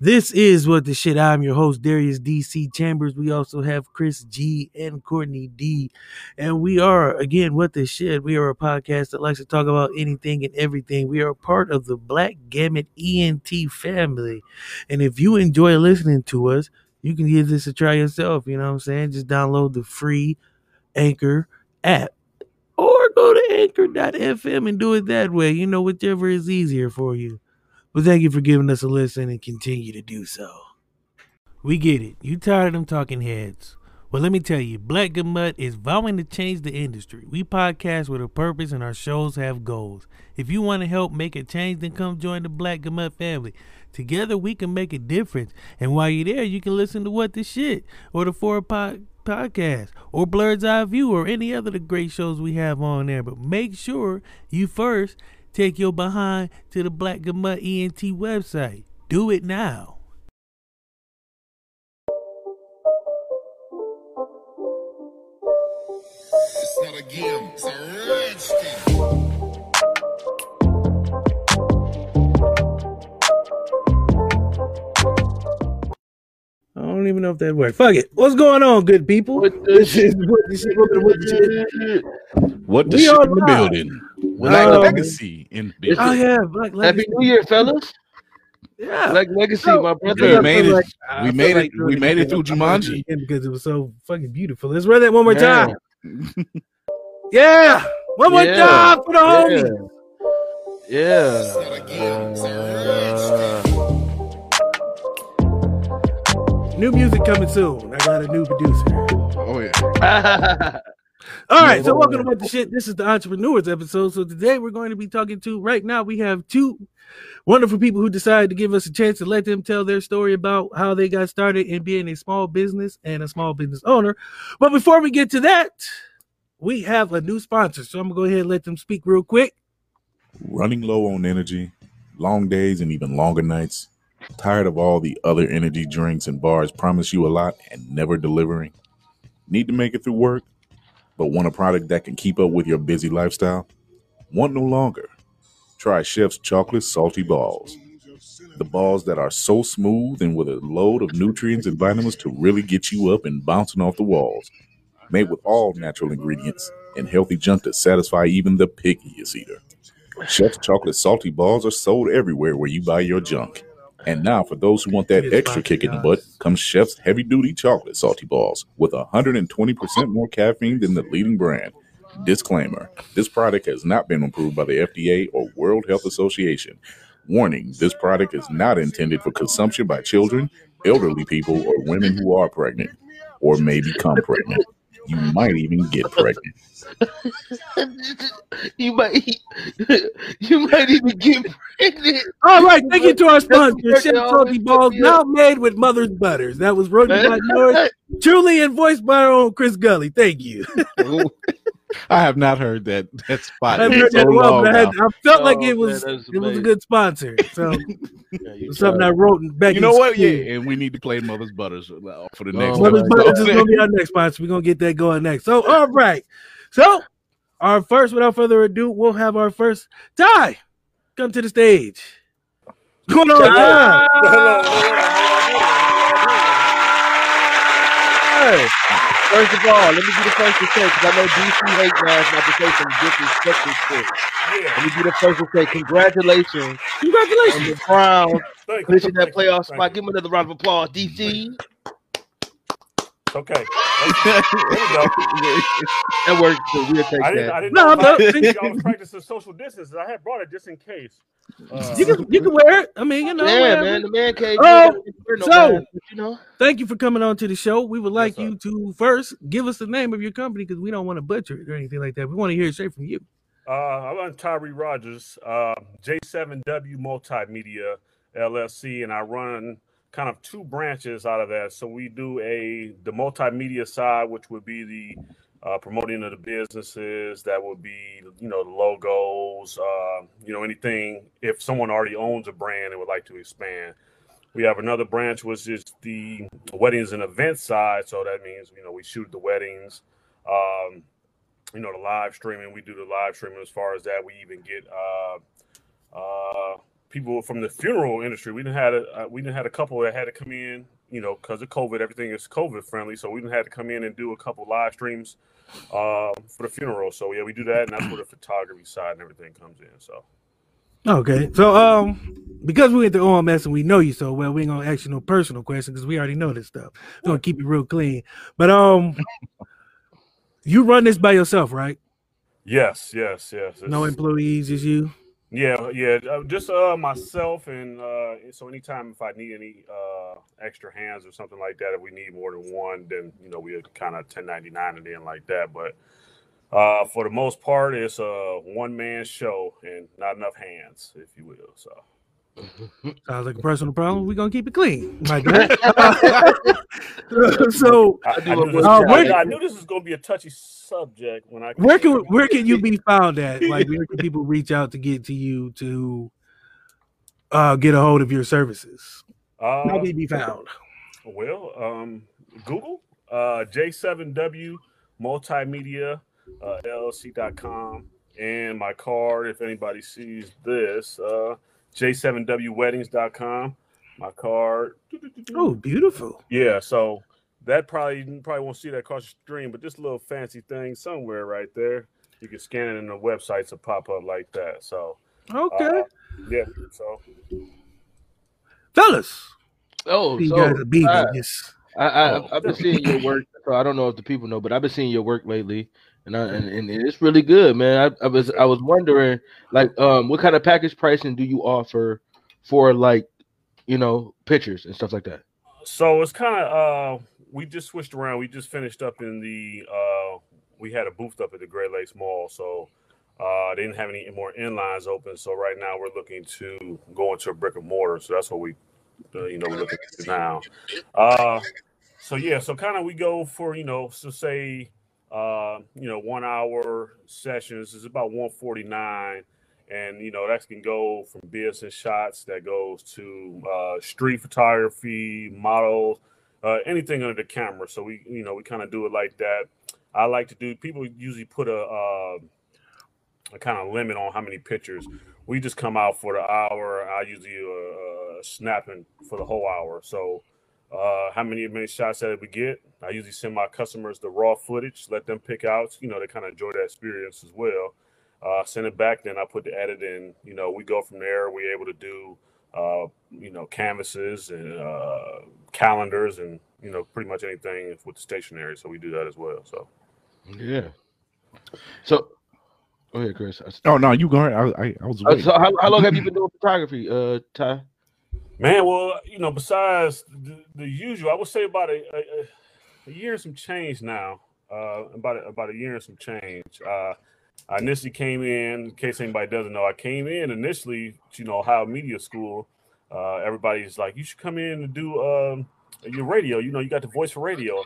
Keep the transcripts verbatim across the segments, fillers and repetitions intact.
This is What the Shit. I'm your host, Darius D C. Chambers. We also have Chris G. and Courtney D. And we are, again, What the Shit. We are a podcast that likes to talk about anything and everything. We are part of the Black Gamut E N T family. And if you enjoy listening to us, you can give this a try yourself. You know what I'm saying? Just download the free Anchor app. Or go to anchor dot f m and do it that way. You know, whichever is easier for you. But thank you for giving us a listen and continue to do so. We get it. You tired of them talking heads. Well, let me tell you, Black Gamut is vowing to change the industry. We podcast with a purpose and our shows have goals. If you want to help make a change, then come join the Black Gamut family. Together, we can make a difference. And while you're there, you can listen to What the Shit or the four pod podcast or Blurred's Eye View or any other of the great shows we have on there. But make sure you first take your behind to the Black Gamut E N T website. Do it now. It's not a game. It's a rich game. I don't even know if that worked. Fuck it. What's going on, good people? What the shit? What the shit? What the shit? What the shit in the building? Black um, Legacy in the building. Oh, yeah. Black Legacy. Happy New Year, fellas. Yeah. Black Legacy, so, my brother. We made it. Like, we made like it. We made it through Jumanji. Because it was so fucking beautiful. Let's run that one more yeah. time. yeah. One more yeah. time for the homies. Yeah. yeah. Uh, New music coming soon. I got a new producer. Oh, yeah. All right. So welcome to What the Shit. This is the Entrepreneurs episode. So today we're going to be talking to, right now, we have two wonderful people who decided to give us a chance to let them tell their story about how they got started in being a small business and a small business owner. But before we get to that, we have a new sponsor. So I'm going to go ahead and let them speak real quick. Running low on energy, long days, and even longer nights. Tired of all the other energy drinks and bars promise you a lot and never delivering? Need to make it through work, but want a product that can keep up with your busy lifestyle? Want no longer? Try Chef's Chocolate Salty Balls. The balls that are so smooth and with a load of nutrients and vitamins to really get you up and bouncing off the walls. Made with all natural ingredients and healthy junk to satisfy even the pickiest eater. Chef's Chocolate Salty Balls are sold everywhere where you buy your junk. And now, for those who want that extra kick in the butt, comes Chef's Heavy Duty Chocolate Salty Balls with one hundred twenty percent more caffeine than the leading brand. Disclaimer, this product has not been approved by the F D A or World Health Association. Warning, this product is not intended for consumption by children, elderly people, or women who are pregnant or may become pregnant. You might even get pregnant. you might, you might even get pregnant. All right, thank you to our sponsor, Chef Salty Balls, now made with mother's butters. That was Rooted by TyanaDanielle, truly, and voiced by our own Chris Gully. Thank you. I have not heard that that spot. I, heard so that well, I, had, I felt oh, like it was man, it was a good sponsor. So yeah, it was something I wrote back. You know what? School. Yeah, and we need to play Mother's Butters for the next. Oh, Mother's Butters is gonna be our next sponsor. We're gonna get that going next. So all right. So our first, without further ado, we'll have our first Ty come to the stage. Going on, Ty. Hello. First of all, let me be the first to say, because I know D C hates last night to say some disrespectful shit. Yeah. Let me be the first to say, congratulations. Congratulations. On the Browns finishing that playoff spot. Thank Give me another round of applause, D C. Okay. There you go. That works, so we'll take I didn't, that. I didn't no, know if I was practicing social distances. I had brought it just in case. Uh, you, can, you can wear it. I mean, you know. Yeah, man. The man cave. Oh, no so, man, you know. Thank you for coming on to the show. We would like What's you up? to first give us the name of your company because we don't want to butcher it or anything like that. We want to hear it straight from you. Uh, I'm Tyree Rogers, uh, J seven W Multimedia L L C, and I run kind of two branches out of that. So we do a the multimedia side, which would be the Uh, promoting of the businesses. That would be, you know, the logos, uh, you know, anything. If someone already owns a brand and would like to expand, we have another branch, which is the weddings and events side. So that means, you know, we shoot the weddings, um, you know, the live streaming. We do the live streaming as far as that. We even get uh, uh, people from the funeral industry. We didn't had a uh, we didn't had a couple that had to come in, you know, because of COVID, everything is COVID friendly. So we didn't had to come in and do a couple live streams uh, for the funeral. So yeah, we do that, and that's where the photography side and everything comes in. So. Okay, so um, because we went to O M S and we know you so well, we ain't gonna ask you no personal questions because we already know this stuff. We're gonna keep it real clean. But um, you run this by yourself, right? Yes, yes, yes. It's, no employees, just you. Yeah, yeah, just uh myself, and uh, so anytime if I need any uh extra hands or something like that, if we need more than one, then you know we kind of ten ninety-nine and then like that, but. Uh, for the most part, it's a one-man show and not enough hands, if you will. So sounds like a personal problem. We're gonna keep it clean. Like so I, I, knew this, uh, where, I, I knew this was gonna be a touchy subject. When I where can where can you be found at? Like where can people reach out to get to you to uh, get a hold of your services? Uh, How can you be found? Well, um, Google uh, J seven W Multimedia. Uh, L L C dot com, and my card, if anybody sees this, uh, J seven W weddings dot com, my card. Oh, beautiful. Yeah, so that probably you probably won't see that across the stream, but this little fancy thing somewhere right there, you can scan it and the websites will pop up like that. So okay. Uh, yeah, so. Fellas. Oh, you so, guys are beating uh, this. I, I, oh. I've been seeing your work, so I don't know if the people know, but I've been seeing your work lately. And, I, and and it's really good, man. I, I was I was wondering, like, um, what kind of package pricing do you offer for, like, you know, pictures and stuff like that? So it's kind of uh, we just switched around. We just finished up in the uh, we had a booth up at the Great Lakes Mall, so uh, they didn't have any more inlines open. So right now we're looking to go into a brick and mortar. So that's what we, uh, you know, we're looking at now. Uh, so yeah, so kind of we go for you know, so say. Uh, you know, one hour sessions is about one forty-nine, and you know that can go from business shots that goes to uh, street photography, models, uh, anything under the camera. So we, you know, we kind of do it like that. I like to do. People usually put a uh, a kind of limit on how many pictures. We just come out for the hour. I usually uh, snapping for the whole hour. So. Uh, how many many shots that we get? I usually send my customers the raw footage, let them pick out. You know, they kind of enjoy that experience as well. Uh, send it back, then I put the edit in. You know, we go from there. We're able to do, uh, you know, canvases and uh, calendars, and you know, pretty much anything with the stationery. So we do that as well. So, yeah. So, go ahead, Chris. Oh no, you go ahead. I I, I was. Uh, so how, how long have you been doing photography, uh, Ty? Man, well, you know, besides the, the usual, I would say about a, a, a year and some change now. Uh, about a, about a year and some change. Uh, I initially came in, in case anybody doesn't know, I came in initially, you know, Ohio Media School. Uh, everybody's like, you should come in and do um, your radio. You know, you got the voice for radio.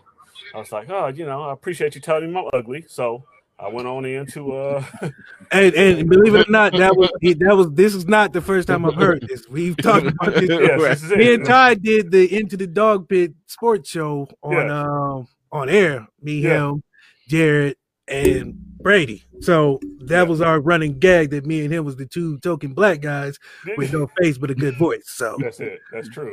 I was like, oh, you know, I appreciate you telling me I'm ugly. So I went on into uh and, and believe it or not, that was that was this is not the first time I've heard this. We've talked about this. Yes, this me and Ty did the Into the Dog Pit Sports Show on yes. uh, on air. Me, yeah. him, Jared, and Brady. So that yeah. was our running gag that me and him was the two token black guys with no face but a good voice. So that's it. That's true.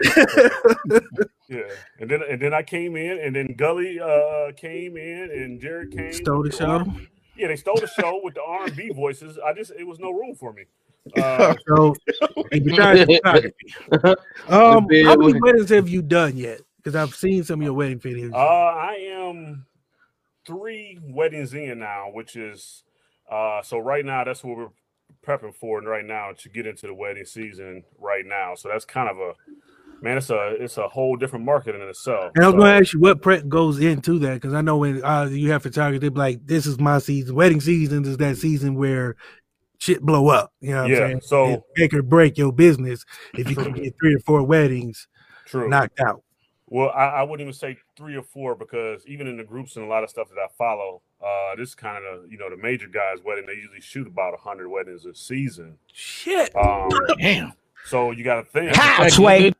yeah. And then and then I came in, and then Gully uh came in, and Jared came stole the show. Yeah, they stole the show with the R and B voices. I just it was no room for me. Uh, so, um, how many weddings have you done yet? Because I've seen some of your wedding videos. Uh, I am three weddings in now, which is uh, so right now that's what we're prepping for, and right now to get into the wedding season right now. So that's kind of a man, it's a it's a whole different market in itself. And I was so, going to ask you what prep goes into that, because I know when uh, you have photographers, they're like, "This is my season. Wedding season is that season where shit blow up." You know, what yeah. I'm saying? So it make or break your business if you true. can get three or four weddings true. knocked out. Well, I, I wouldn't even say three or four, because even in the groups and a lot of stuff that I follow, uh, this kind of you know the major guys' wedding, they usually shoot about a hundred weddings a season. Shit. Um, Damn. So you got to think. That's way.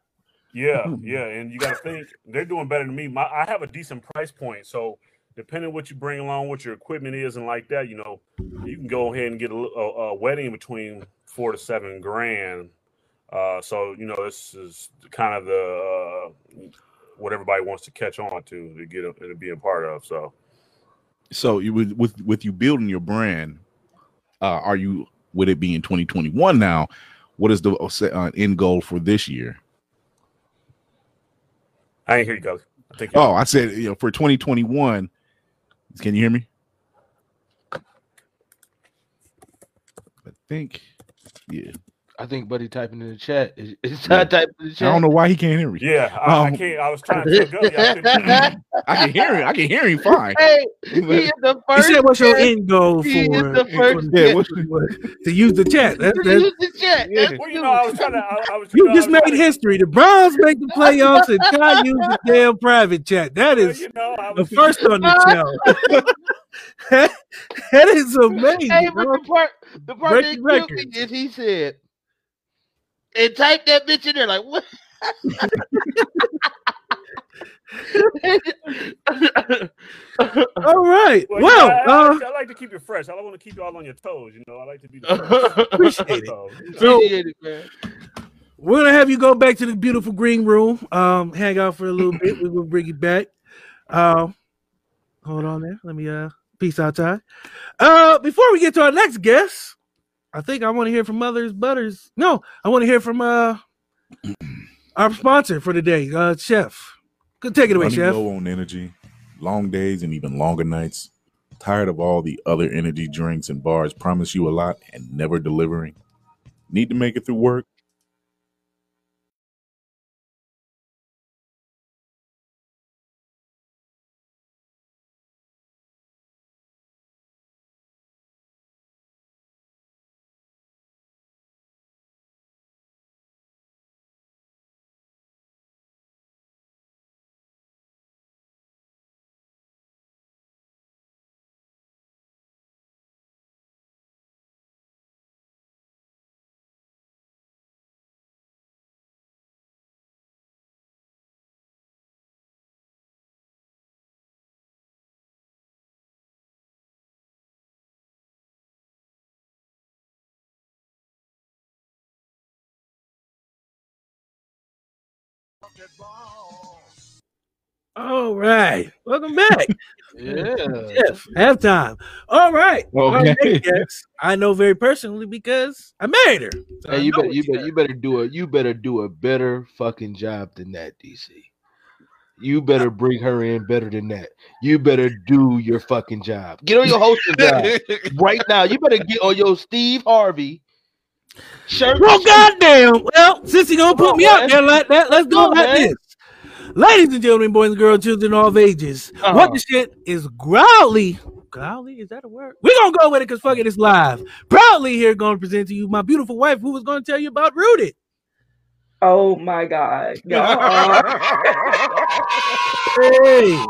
Yeah, yeah, and you got to think they're doing better than me. My, I have a decent price point, so depending what you bring along, what your equipment is, and like that, you know, you can go ahead and get a, a, a wedding between four to seven grand Uh, so, you know, this is kind of the uh, what everybody wants to catch on to, to get into being part of. So, so you with with, with you building your brand, uh, are you with it being twenty twenty-one now? What is the uh, end goal for this year? I didn't hear you, Doug. I think oh, I said you know for twenty twenty-one. Can you hear me? I think, yeah. I think Buddy typing in the chat. Is, is yeah. typing in the chat. I don't know why he can't hear me. Yeah, I, um, I can't. I was trying to go. I, I can hear him. I can hear him fine. Hey, he is the first. He said, "What's your end goal for?" He is the first. Yeah, what's, what's, to use the chat. That, that, to use the chat. Yeah. Well, you know, I was trying to. I, I was, you, you know, just I was made history. To... The Browns make the playoffs, and Ty used the damn private chat. That is you know, the first on the show. that, that is amazing. Hey, but the part, the part that killed me is he said. And type that bitch in there like what? All right. Well, well I, I, uh, like to, I like to keep you fresh. I don't want to keep you all on your toes. You know, I like to be the appreciate so, it. Appreciate it, man. We're gonna have you go back to the beautiful green room. Um, hang out for a little bit. We will bring you back. Um, hold on there. Let me uh peace out, Ty. Uh, before we get to our next guest. I think I want to hear from Mother's Butters. No, I want to hear from uh, our sponsor for today, uh, Chef. Good, take it away, Money Chef. Low on energy, long days, and even longer nights. Tired of all the other energy drinks and bars promise you a lot and never delivering? Need to make it through work? All right, welcome back. Yeah, Jeff, halftime. All right, okay. Right. Yes. I know very personally because I married her. So hey, you better, you better, you better do it. You better do a better fucking job than that, D C. You better bring her in better than that. You better do your fucking job. Get on your hosting job right now. You better get on your Steve Harvey. Sure. Well, goddamn. Well, since he gonna put me up there like that, let's go like this. Ladies and gentlemen, boys and girls, children of all ages, uh-huh. What the shit is Growly? Growly, is that a word? We're gonna go with it because fuck it, it's live. Proudly here, gonna present to you my beautiful wife who was gonna tell you about Rooted. Oh my God. Y'all are... hey.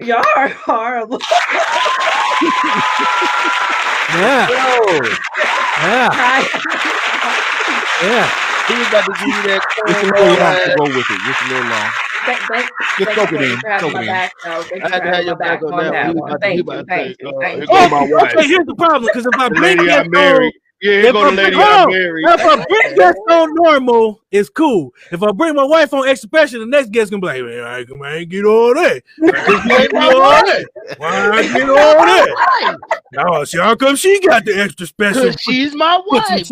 Y'all are horrible. Yeah. Yo. Yeah. I... yeah. He was about to give you that. It's a little long to go with it. It's a little long. Thank, thank, Just thank you in. for having my back. I had to have your back on that one. Thank you. Thank you. Thank you. Oh, okay, here's the problem. Because if I bring that on, if I bring that on normal, it's cool. If I bring my wife on extra special, the next guest going to be like, well, I, can, I ain't get all that. I ain't get all that. Why I get all that? Oh, see how come she got the extra special? She's my wife. There it is.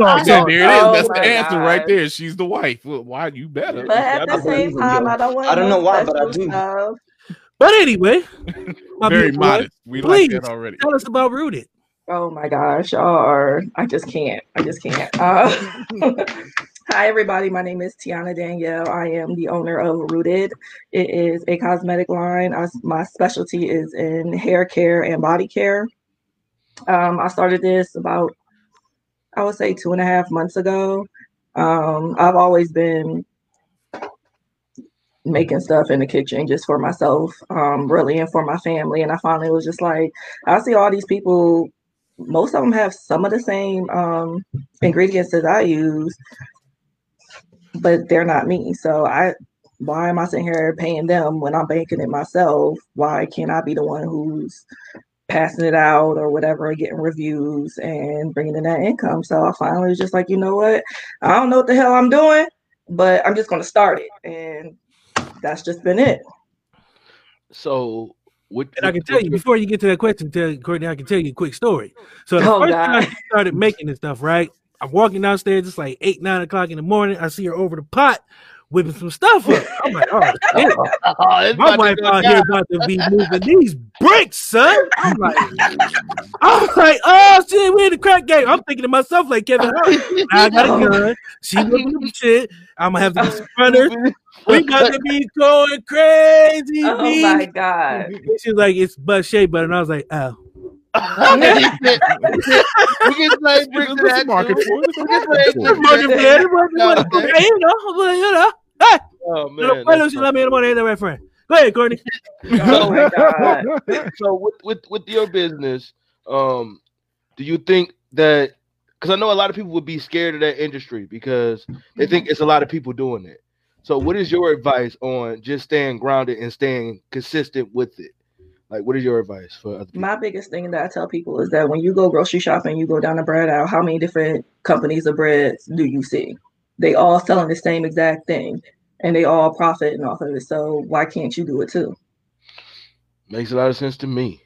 That's the answer right there. She's the wife. Well, why you better? But at the same time, I don't want. I don't know why, but I do. But anyway, very modest. We like that already. Tell us about Rooted. Oh my gosh, y'all are. I just can't. I just can't. Uh, Hi everybody. My name is Tiana Danielle. I am the owner of Rooted. It is a cosmetic line. I, my specialty is in hair care and body care. Um, I started this about, I would say, two and a half months ago. Um, I've always been making stuff in the kitchen just for myself, um, really, and for my family. And I finally was just like, I see all these people, most of them have some of the same um, ingredients as I use, but they're not me. So I, why am I sitting here paying them when I'm baking it myself? Why can't I be the one who's passing it out or whatever, and getting reviews and bringing in that income. So I finally was just like, you know what? I don't know what the hell I'm doing, but I'm just going to start it. And that's just been it. So what, and I can tell you, before you get to that question, tell, Courtney, I can tell you a quick story. So the oh, first God. time I started making this stuff, right? I'm walking downstairs. It's like eight, nine o'clock in the morning. I see her over the pot whipping some stuff up. I'm like, oh, shit. Oh, my wife out here about to be moving these bricks, son. I'm like, I'm like, oh, shit, we're in the crack game. I'm thinking to myself, like, Kevin Hart, I got a gun. She looking at shit. I'm going to have to get runners. We got to be going crazy. Oh, me. My God. She's like, it's but shea butter. And I was like, oh. I mean, we can play bricks in that market. We can play bricks in the market. You know, you know. Hey, oh man, I love you. Ain't that right, friend? Go ahead, Courtney. Oh my God. So with, with with your business, um, do you think that? Because I know a lot of people would be scared of that industry because they think it's a lot of people doing it. So, what is your advice on just staying grounded and staying consistent with it? Like, what is your advice for other people? My biggest thing that I tell people is that when you go grocery shopping, you go down a bread aisle, how many different companies of breads do you see? They all selling the same exact thing, and they all profiting off of it. So why can't you do it too? Makes a lot of sense to me.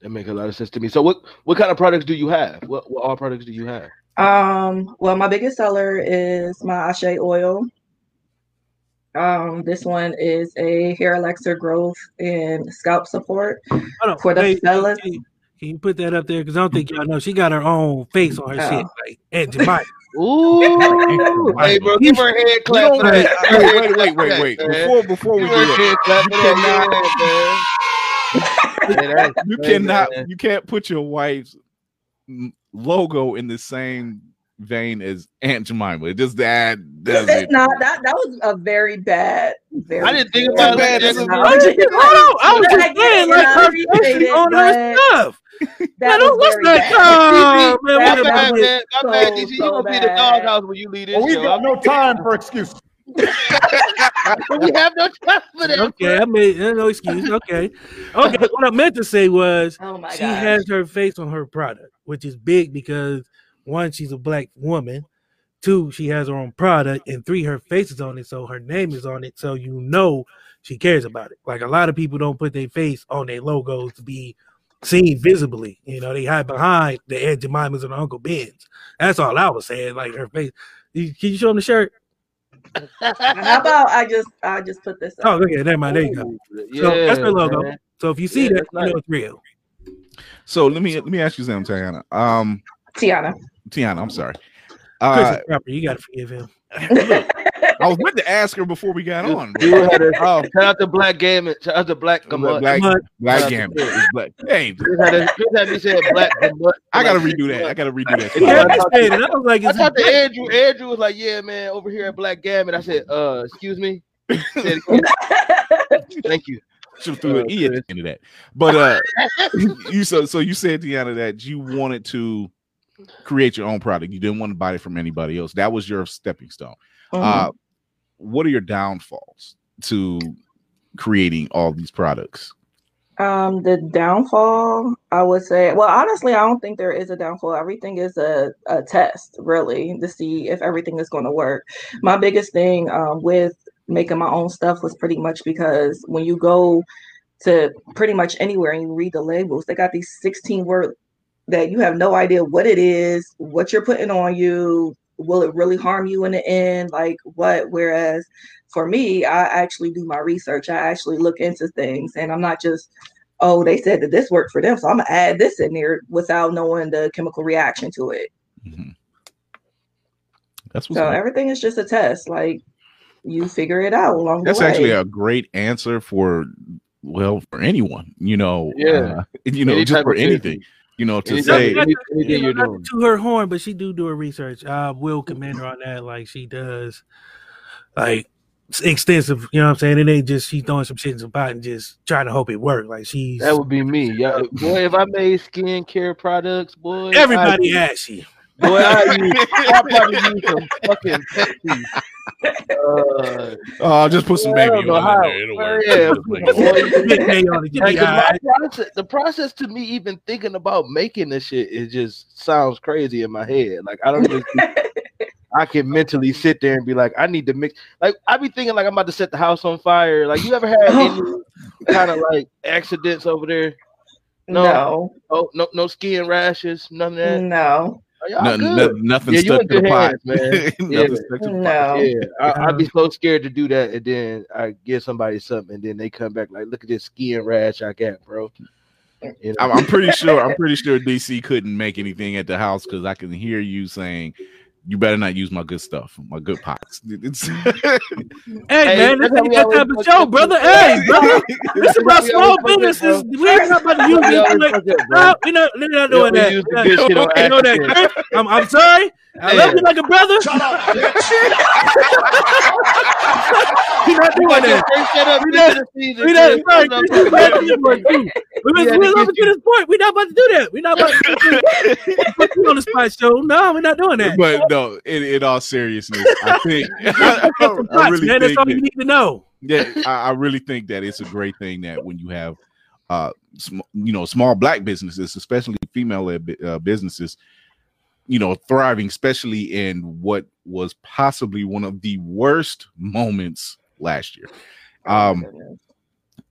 That makes a lot of sense to me. So what, what kind of products do you have? What, what all products do you have? Um, well, my biggest seller is my Ashe oil. Um, this one is a hair elixir growth and scalp support for the wait, fellas. Can you put that up there? Because I don't think y'all know she got her own face on her oh. shit, like Aunt Jemima. Ooh, hey bro, give her a head clap. For that. Wait, wait, wait, wait. Before before we do that, you cannot, you cannot, you can't put your wife's logo in the same vein as Aunt Jemima. It just that doesn't. No, that that was a very bad. Very I didn't think about bad. That. Hold on, I was just saying like her face on her stuff. That no, was what's that? Oh, man, that I'm bad, man. I'm so, bad, D G. So you gonna bad. Be the doghouse when you leave this. Well, we got no time for excuses. We have no time for that. Okay, I made no excuse. Okay, okay. What I meant to say was, oh my she gosh. has her face on her product, which is big because. One, she's a black woman. Two, she has her own product. And three, her face is on it, so her name is on it, so you know she cares about it. Like, a lot of people don't put their face on their logos to be seen visibly. You know, they hide behind the Aunt Jemimas and the Uncle Ben's. That's all I was saying, like, her face. Can you show them the shirt? How about I just I just put this up? Oh, okay, never mind. There you go. Yeah, so that's her logo. Man. So if you see yeah, that, you know it's real. So let me, let me ask you something, Tiana. Um, Tiana. Tiana, I'm sorry. Uh, proper, you gotta forgive him. I was meant to ask her before we got on. Oh, shout out to Black Gamut. Shout out to Black Gamut. Black, Black, Black Gamut. Black. Hey, said Black Gamut. I gotta redo that. I gotta redo that. Yeah, I, I, said, I was like, I talked to Andrew. Andrew was like, "Yeah, man, over here at Black Gamut." I said, "Uh, excuse me." Said, thank you. Should have threw an E at the end of that. But uh, you so so you said, Tiana, that you wanted to create your own product. You didn't want to buy it from anybody else. That was your stepping stone. Mm-hmm. Uh, what are your downfalls to creating all these products? Um, the downfall, I would say, well, honestly, I don't think there is a downfall. Everything is a, a test, really, to see if everything is going to work. My biggest thing um, with making my own stuff was pretty much because when you go to pretty much anywhere and you read the labels, they got these sixteen word that you have no idea what it is, what you're putting on you, will it really harm you in the end, like what? Whereas for me, I actually do my research. I actually look into things, and I'm not just, oh, they said that this worked for them, so I'm gonna add this in there without knowing the chemical reaction to it. Mm-hmm. That's what's so up. Everything is just a test. Like, you figure it out along That's the way. That's actually a great answer for, well, for anyone, you know, yeah, uh, you know, Any just for anything. Food. You know, to say not, you know, to her horn, but she do do her research. I will commend her on that. Like, she does, like, extensive. You know what I'm saying? It ain't just she throwing some shit in some pot and just trying to hope it works. Like, she's that would be me, yeah. Boy, if I made skincare products, boy, everybody ashy. Boy, I, use, I probably use some fucking Pepsi. Uh, oh, just put some baby oil in there. It'll work. Yeah, like, the, process, the process to me even thinking about making this shit, it just sounds crazy in my head. Like I don't just I can mentally sit there and be like, I need to mix. Like I be thinking like I'm about to set the house on fire. Like you ever had any kind of like accidents over there? No. no. Oh no, no skin rashes, none of that. No. Nothing, nothing, nothing yeah, stuck to the pot, man. yeah. No. yeah. I, I'd be so scared to do that, and then I give somebody something, and then they come back like, "Look at this skin rash I got, bro." You know? I'm, I'm pretty sure. I'm pretty sure D C couldn't make anything at the house because I can hear you saying, "You better not use my good stuff, my good pots." hey, hey man, that's how you got that of show, brother. Hey, brother, this is about small businesses. We're not about to use this. No, we're not, we're not doing yeah, we that. You know, you know that, Chris? I'm, I'm sorry. I love you like a brother. Shut up, bitch. We're not doing that. We're not. We're not doing that. We're over to this point. We're not about to do that. We're not about to do that. Put you on the spot show. No, we're not doing that. But no, in, in all seriousness, I think I, I, I really man, that's think all that, you need to know. Yeah, I, I really think that it's a great thing that when you have, uh, sm- you know, small black businesses, especially female-led uh, businesses, you know, thriving, especially in what was possibly one of the worst moments last year. Um,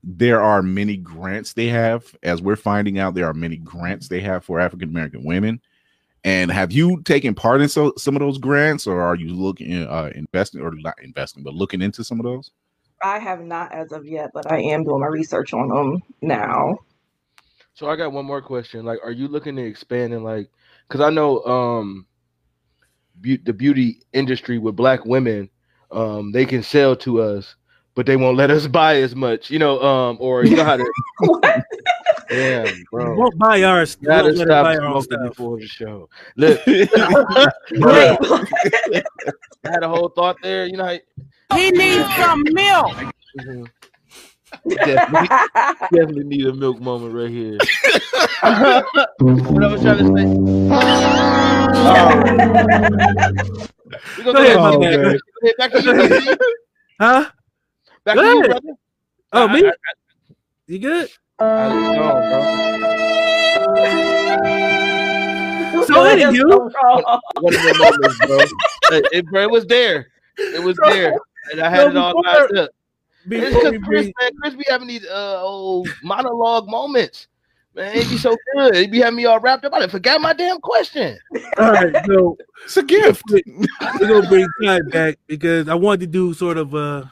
there are many grants they have, as we're finding out. There are many grants they have for African American women. And have you taken part in so, some of those grants, or are you looking uh, investing or not investing, but looking into some of those? I have not as of yet, but I am doing my research on them now. So I got one more question. Like, are you looking to expand in like, because I know um, be- the beauty industry with black women, um, they can sell to us, but they won't let us buy as much, you know, um, or you know how to. Yeah, bro. Won't buy ours. Gotta stop buy our stuff before the show. Look, I had a whole thought there. You know, he needs some milk. Mm-hmm. Definitely, definitely need a milk moment right here. What I was trying to say. Oh. Go ahead, oh, man. Back to you, huh? Back to you, brother. Oh, me? I, I, you good? I don't know, bro. So did you? One of the moments, bro. it, it, bro. It was there. It was there, and I had no, it all lined up. It's because Chris, man, Chris be having these uh, old monologue moments. Man, it'd be so good. It'd be having me all wrapped up. I forgot my damn question. All right, so it's a gift. We're gonna bring time back because I wanted to do sort of a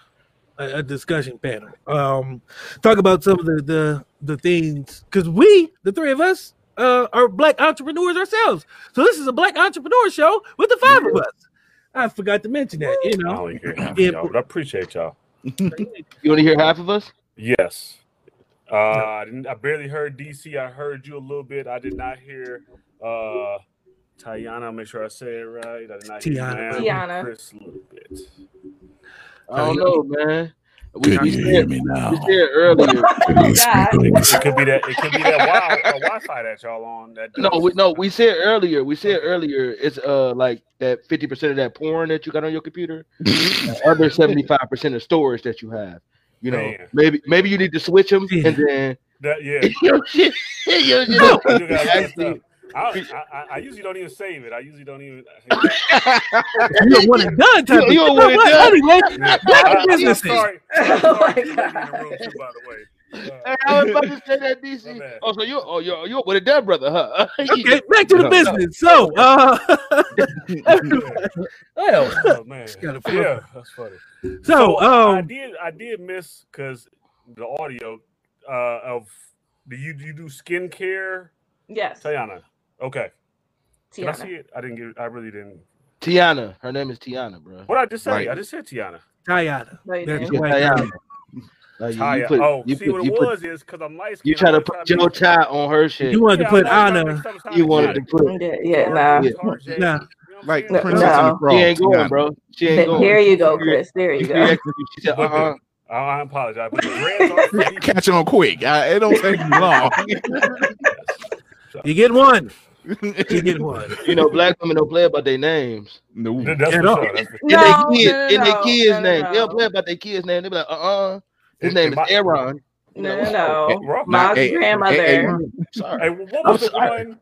a discussion panel. Um, talk about some of the the, the things because we, the three of us, uh, are black entrepreneurs ourselves. So this is a black entrepreneur show with the five yeah. of us. I forgot to mention that. You know, I only hear half of y'all, but I appreciate y'all. You want to hear half of us? Yes. Uh, I, didn't, I barely heard D C. I heard you a little bit. I did not hear uh, Tiana. Make sure I say it right. I did not Tiana. hear Tiana. Chris a little bit. I don't know, man. We, we, said, me now? we said earlier. it could be that. It could be that wi- Wi-Fi that y'all on. That no, we, no. We said earlier. We said earlier. It's uh like that fifty percent of that porn that you got on your computer. The other seventy five percent of storage that you have. You know, man. maybe maybe you need to switch them and then. That yeah. your shit, your shit. No. You actually, I, I, I usually don't even save it. I usually don't even. You're a one and done type of thing. You're a one and done. Black businesses. Sorry. I'm sorry. I'm in the room too, by the way. Uh, hey, I was about to say that, D C. Oh, so you're, oh, you're, you're with a dead brother, huh? Okay, back to the business. So, uh, oh man, yeah, that's funny. So, so um, I did, I did miss because the audio uh, of do you, you do skincare? Yes, Tiana. Okay, Tiana. Did I see it? I didn't get. I really didn't. Tiana. Her name is Tiana, bro. What I just say? Right. I just said Tiana. Tiana. Tiana. Like you, you put, oh, you see put, what it was put, is because I'm light. You trying to put Joe Ty on her shit. You wanted yeah, to put Anna. You wanted to put yeah, yeah nah, yeah. nah. Like no, Princess no. and the She ain't going, bro. She ain't going. There you go, Chris. There you go. She said, uh huh. I apologize. But the catch on quick. I, it don't take me long. You get one. You get one. You know, black women don't play about their names. No, that's for sure. That's for no, in their kids, in their kids' no, no, name, no. They don't play about their kids' name. They be like, uh, uh-uh. uh, his name is Aaron. No, no, no. no. My hey, grandmother. Hey, hey, sorry. Hey, what was the one?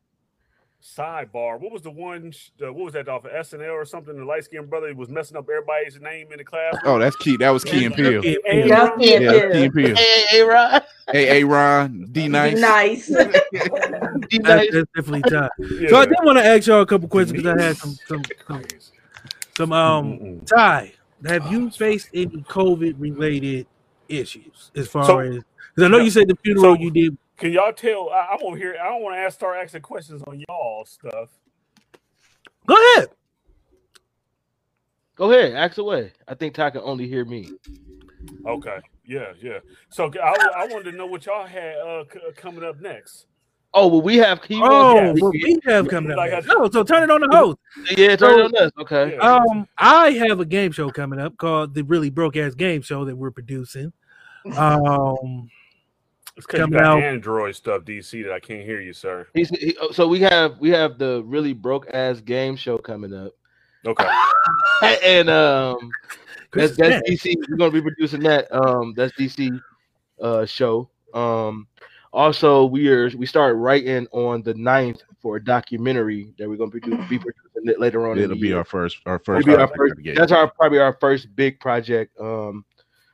Sidebar. What was the one? Uh, what was that off of S N L or something? The light-skinned brother was messing up everybody's name in the class. Oh, that's Key. That was Key and Peele. Key and Peele. Hey, Aaron. Hey, Aaron. D nice. Nice. D nice. That's definitely tough. Yeah. So I did want to ask y'all a couple questions because I had some some some, some um Mm-mm. Ty. Have you faced any COVID-related issues as far so, as? Because I know yeah. you said the funeral so, you did. Can y'all tell? I, I'm over here. I don't want to ask, start asking questions on y'all stuff. Go ahead. Go ahead. Ask away. I think Ty can only hear me. Okay. Yeah. Yeah. So I, I wanted to know what y'all had uh, c- coming up next. Oh, well, we have. Keywords. Oh, yeah, well, we have coming up. Like I, no, so turn it on the host. Yeah, turn so, it on us. Okay. Um, I have a game show coming up called the Really Broke-Ass Game Show that we're producing. Um. It's because you got out. Android stuff, D C, that I can't hear you, sir. He's, he, so we have we have the Really Broke-Ass Game Show coming up. Okay. and um, that's, that's D C. We're going to be producing that. Um, that's D C uh, show. Um, also, we are we start writing on the ninth for a documentary that we're going to be producing later on. It'll in the be year. our first, our first. Our first that's our probably our first big project. Um,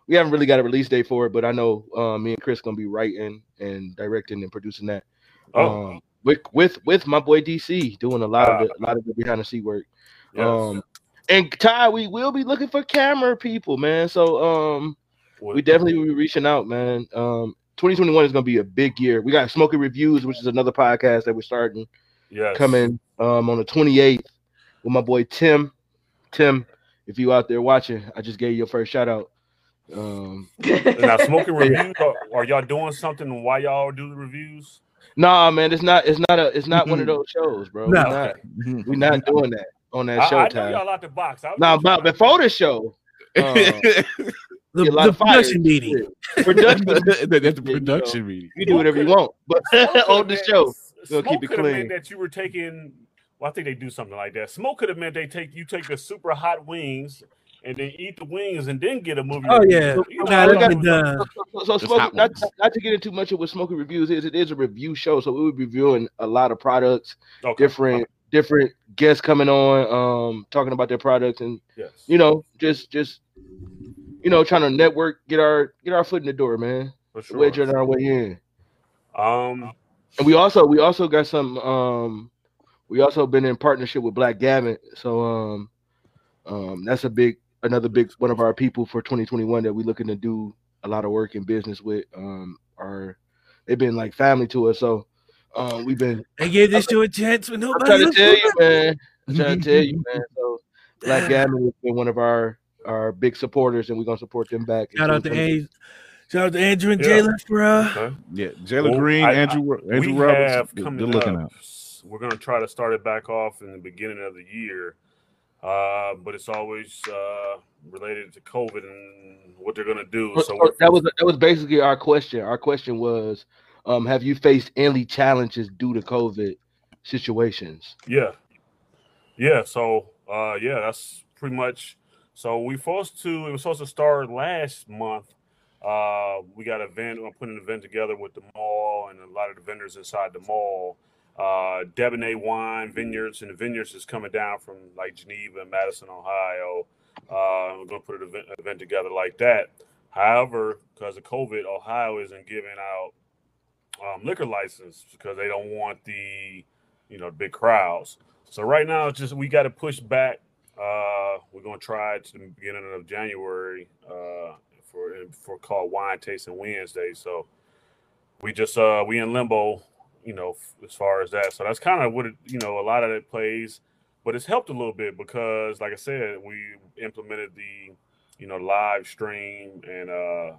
We haven't really got a release date for it, but I know uh, me and Chris gonna be writing and directing and producing that. Oh. Um, with with with my boy D C doing a lot uh, of the, a lot of the behind the scenes work. Yes. Um, and Ty, we will be looking for camera people, man. So um, what? we definitely will be reaching out, man. Um, twenty twenty-one is gonna be a big year. We got Smoky Reviews, which is another podcast that we're starting. Yes. Coming um, on the twenty-eighth with my boy Tim. Tim, if you out there watching, I just gave you your first shout out. Um, now Smoking Reviews, are, are y'all doing something? Why y'all do the reviews? Nah, man, it's not. It's not a. It's not mm-hmm. one of those shows, bro. No. We're not, mm-hmm. we're not doing that on that I, show. I time. Y'all out the box. Now, nah, before the show, um, the, the production meeting. Production. That's the production meeting. You do whatever you want, but on the show, we'll keep it clean. That you were taking. Well, I think they do something like that. Smoke could have meant they take you take the super hot wings. And then eat the wings and then get a movie. Oh, review. yeah. So, you know, nah, got, so, so, so Smokey, not, not to get into much of what Smokey Reviews is, it is a review show. So we would be reviewing a lot of products, okay. different okay. different guests coming on, um, talking about their products and, yes. you know, just, just you know, trying to network, get our get our foot in the door, man. For sure. Wedge on our way in. Um, And we also, we also got some, um, we also been in partnership with Black Gavin. So um, um, that's a big, Another big one of our people for twenty twenty-one that we're looking to do a lot of work in business with. Um, are they've been like family to us, so um, we've been. They gave this to a chance with nobody. I'm trying to tell you, man. I'm trying to tell you, man. So Black Gavin has been one of our our big supporters, and we're gonna support them back. Shout out to A's. Shout out to Andrew and yeah. Jayla, bro. Huh? Yeah, Jayla well, Green, I, Andrew, I, Andrew Roberts. Good looking out. We're gonna try to start it back off in the beginning of the year. Uh, but it's always uh, related to COVID and what they're gonna do. So, so that was that was basically our question. Our question was, um, have you faced any challenges due to COVID situations? Yeah, yeah. So, uh, yeah, that's pretty much. So we supposed to. It was supposed to start last month. Uh, we got an event. I'm putting an event together with the mall and a lot of the vendors inside the mall. Uh, Debonay wine vineyards, and the vineyards is coming down from like Geneva and Madison, Ohio. Uh, we're gonna put an event, event together like that. However, because of COVID, Ohio isn't giving out um, liquor license because they don't want the you know big crowds. So right now, it's just we got to push back. Uh, we're gonna try it to the beginning of January uh, for for called Wine Tasting Wednesday. So we just uh, we in limbo. You know, as far as that, so that's kind of what it, you know a lot of it plays, but it's helped a little bit because, like I said, we implemented the you know live stream and uh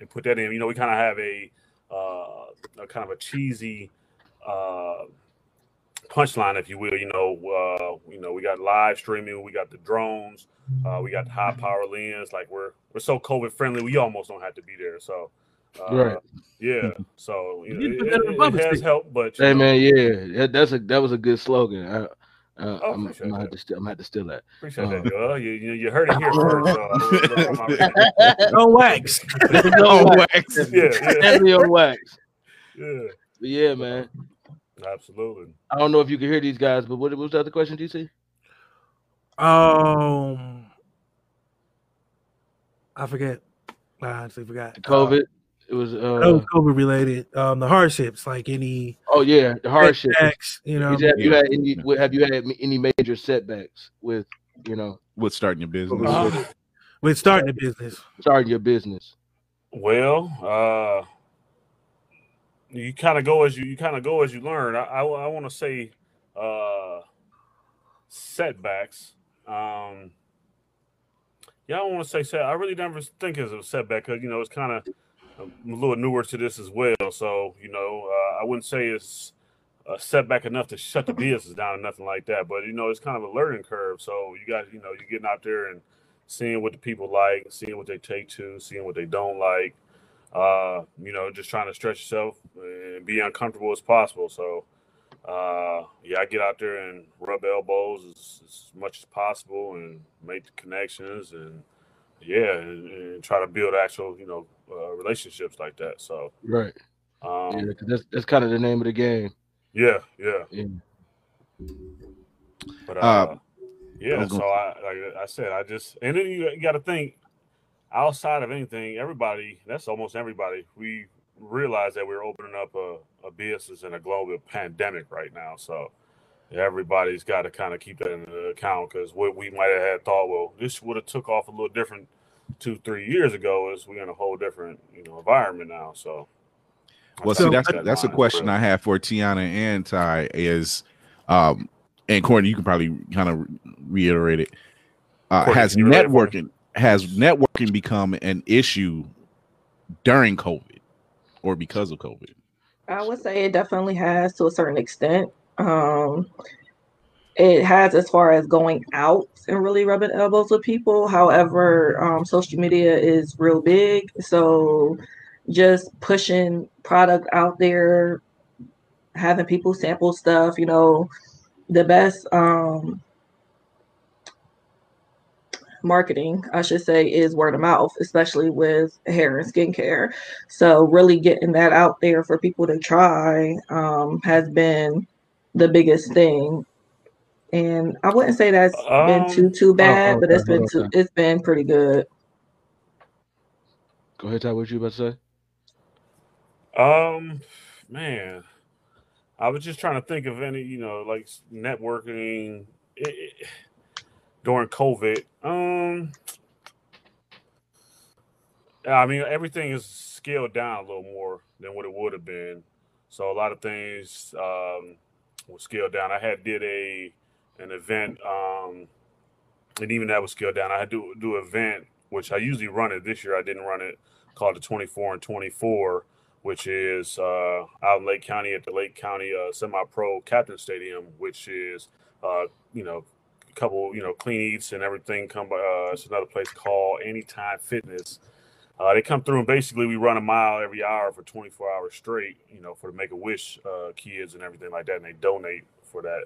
and put that in. You know, we kind of have a uh a kind of a cheesy uh punchline, if you will. You know, uh you know we got live streaming, we got the drones, uh we got the high power lens. Like we're we're so COVID friendly, we almost don't have to be there. So Uh, right. Yeah. So you know, it, it, it has helped. But hey, know. man, yeah, that's a that was a good slogan. I, Uh, oh, I'm, I'm, gonna to, I'm gonna have to steal that. Appreciate um, that. Oh, you, you you heard it here first. No wax. No wax. Yeah, yeah. No wax. Yeah. But yeah, man. Absolutely. I don't know if you can hear these guys, but what, what was the other question, D C? Um, I forget. I honestly forgot. The COVID. Um, It was uh, COVID related. Um, the hardships, like any. Oh yeah, the hardships. Setbacks, you know, have you had any? Have you had any major setbacks with you know with starting your business? Uh, with starting a business. Starting your business. Well, uh, you kind of go as you you kind of go as you learn. I I, I want to say uh, setbacks. Um, yeah, I don't want to say set. I really never think as a setback because you know it's kind of. I'm a little newer to this as well, so you know uh, I wouldn't say it's a setback enough to shut the business down or nothing like that. But you know it's kind of a learning curve, so you got you know you're getting out there and seeing what the people like, seeing what they take to, seeing what they don't like. Uh, you know, just trying to stretch yourself and be uncomfortable as possible. So uh, yeah, I get out there and rub elbows as, as much as possible and make the connections and yeah, and, and try to build actual you know. Uh, relationships like that, so right. Um, yeah, that's that's kind of the name of the game. Yeah, yeah. yeah. But uh, uh yeah. I so I, like I said, I just and then you got to think outside of anything. Everybody, that's almost everybody. We realize that we're opening up a, a business in a global pandemic right now. So everybody's got to kind of keep that in the account because what we might have had thought, well, this would have took off a little different. Two, three years ago is we're in a whole different, you know, environment now. So, well, see, that's that's a question I have for Tiana and Ty is, um, and Courtney, you can probably kind of reiterate it. Uh, has networking has networking become an issue during COVID or because of COVID? I would say it definitely has to a certain extent. Um, It has as far as going out and really rubbing elbows with people. However, um, social media is real big. So just pushing product out there, having people sample stuff, you know, the best um, marketing, I should say, is word of mouth, especially with hair and skincare. So really getting that out there for people to try um, has been the biggest thing. And I wouldn't say that's um, been too too bad, oh, okay, but it's been okay. too, it's been pretty good. Go ahead, Ty. What you about to say? Um, man, I was just trying to think of any, you know, like networking it, it, during COVID. Um, I mean, everything is scaled down a little more than what it would have been. So a lot of things um, was scaled down. I had did a. An event, um, and even that was scaled down. I had to do an event, which I usually run it. This year I didn't run it, called the twenty-four and twenty-four, which is uh, out in Lake County at the Lake County uh, Semi-Pro Captain Stadium, which is, uh, you know, a couple, you know, clean eats and everything. Come by, uh, it's another place called Anytime Fitness. Uh, they come through and basically we run a mile every hour for twenty-four hours straight, you know, for the Make-A-Wish uh, kids and everything like that, and they donate for that.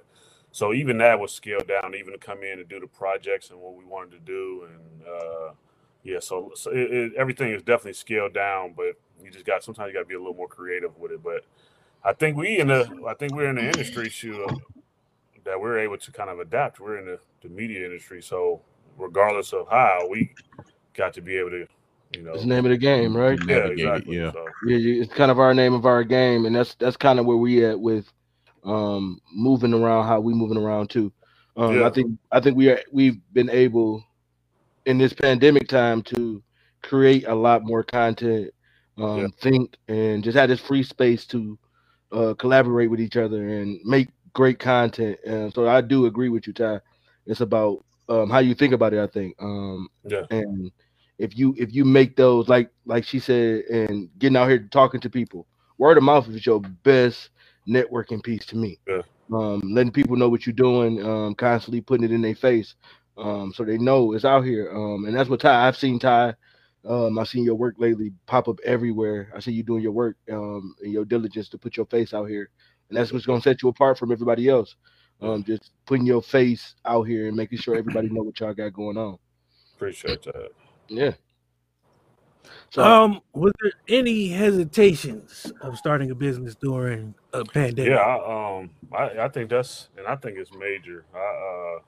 So even that was scaled down, even to come in and do the projects and what we wanted to do. And, uh, yeah, so, so it, it, everything is definitely scaled down, but you just got, sometimes you got to be a little more creative with it. But I think we in the, I think we're in the industry shoot, that we're able to kind of adapt. We're in the, the media industry. So regardless of how, we got to be able to, you know. It's the name of the game, right? Yeah, exactly. Yeah. So. Yeah, it's kind of our name of our game. And that's, that's kind of where we at with. Um, moving around, how we moving around too. Um, yeah. I think I think we are we've been able in this pandemic time to create a lot more content, um, yeah. think, and just have this free space to uh, collaborate with each other and make great content. And so I do agree with you, Ty. It's about um, how you think about it. I think, um, yeah. And if you if you make those like like she said, and getting out here talking to people, word of mouth is your best. Networking piece to me, yeah. um, letting people know what you're doing, um, constantly putting it in their face, um, so they know it's out here. Um, and that's what Ty I've seen Ty Um, I've seen your work lately pop up everywhere. I see you doing your work um, and your diligence to put your face out here. And that's what's going to set you apart from everybody else. Um, just putting your face out here and making sure everybody know what y'all got going on. Appreciate that. Yeah. So, um, was there any hesitations of starting a business during a pandemic? Yeah, I, um, I, I think that's, and I think it's major. I, uh,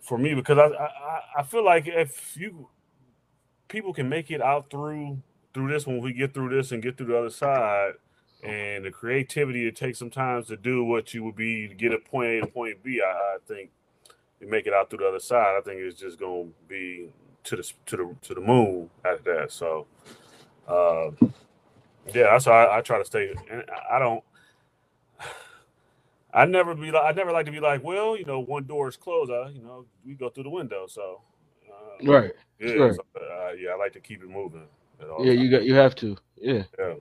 for me, because I, I, I feel like if you people can make it out through through this, when we get through this and get through the other side, and the creativity it takes sometimes to do what you would be to get a point A to point B, I, I think you make it out through the other side. I think it's just gonna be to the to the to the moon after that. So, uh, yeah, that's why I, I try to stay. And I don't. I never be like I never like to be like, well, you know, one door is closed. I, you know, we go through the window. So, uh, right. Yeah, right. So, uh, yeah, I like to keep it moving at all. Yeah, times. you got you have to. Yeah. Yeah.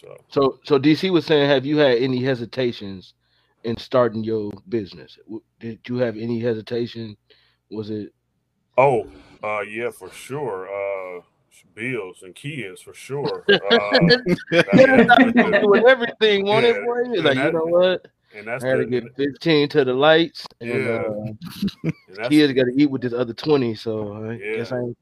So. so, so D C was saying, have you had any hesitations in starting your business? Did you have any hesitation? Was it? Oh, uh, yeah, for sure. Uh, bills and kids for sure. uh, that, with everything wanted yeah, for you, like that, you know what. And that's I had the, to get fifteen to the lights, and, yeah. uh, and kids got to eat with this other twenty. So I yeah. guess I ain't,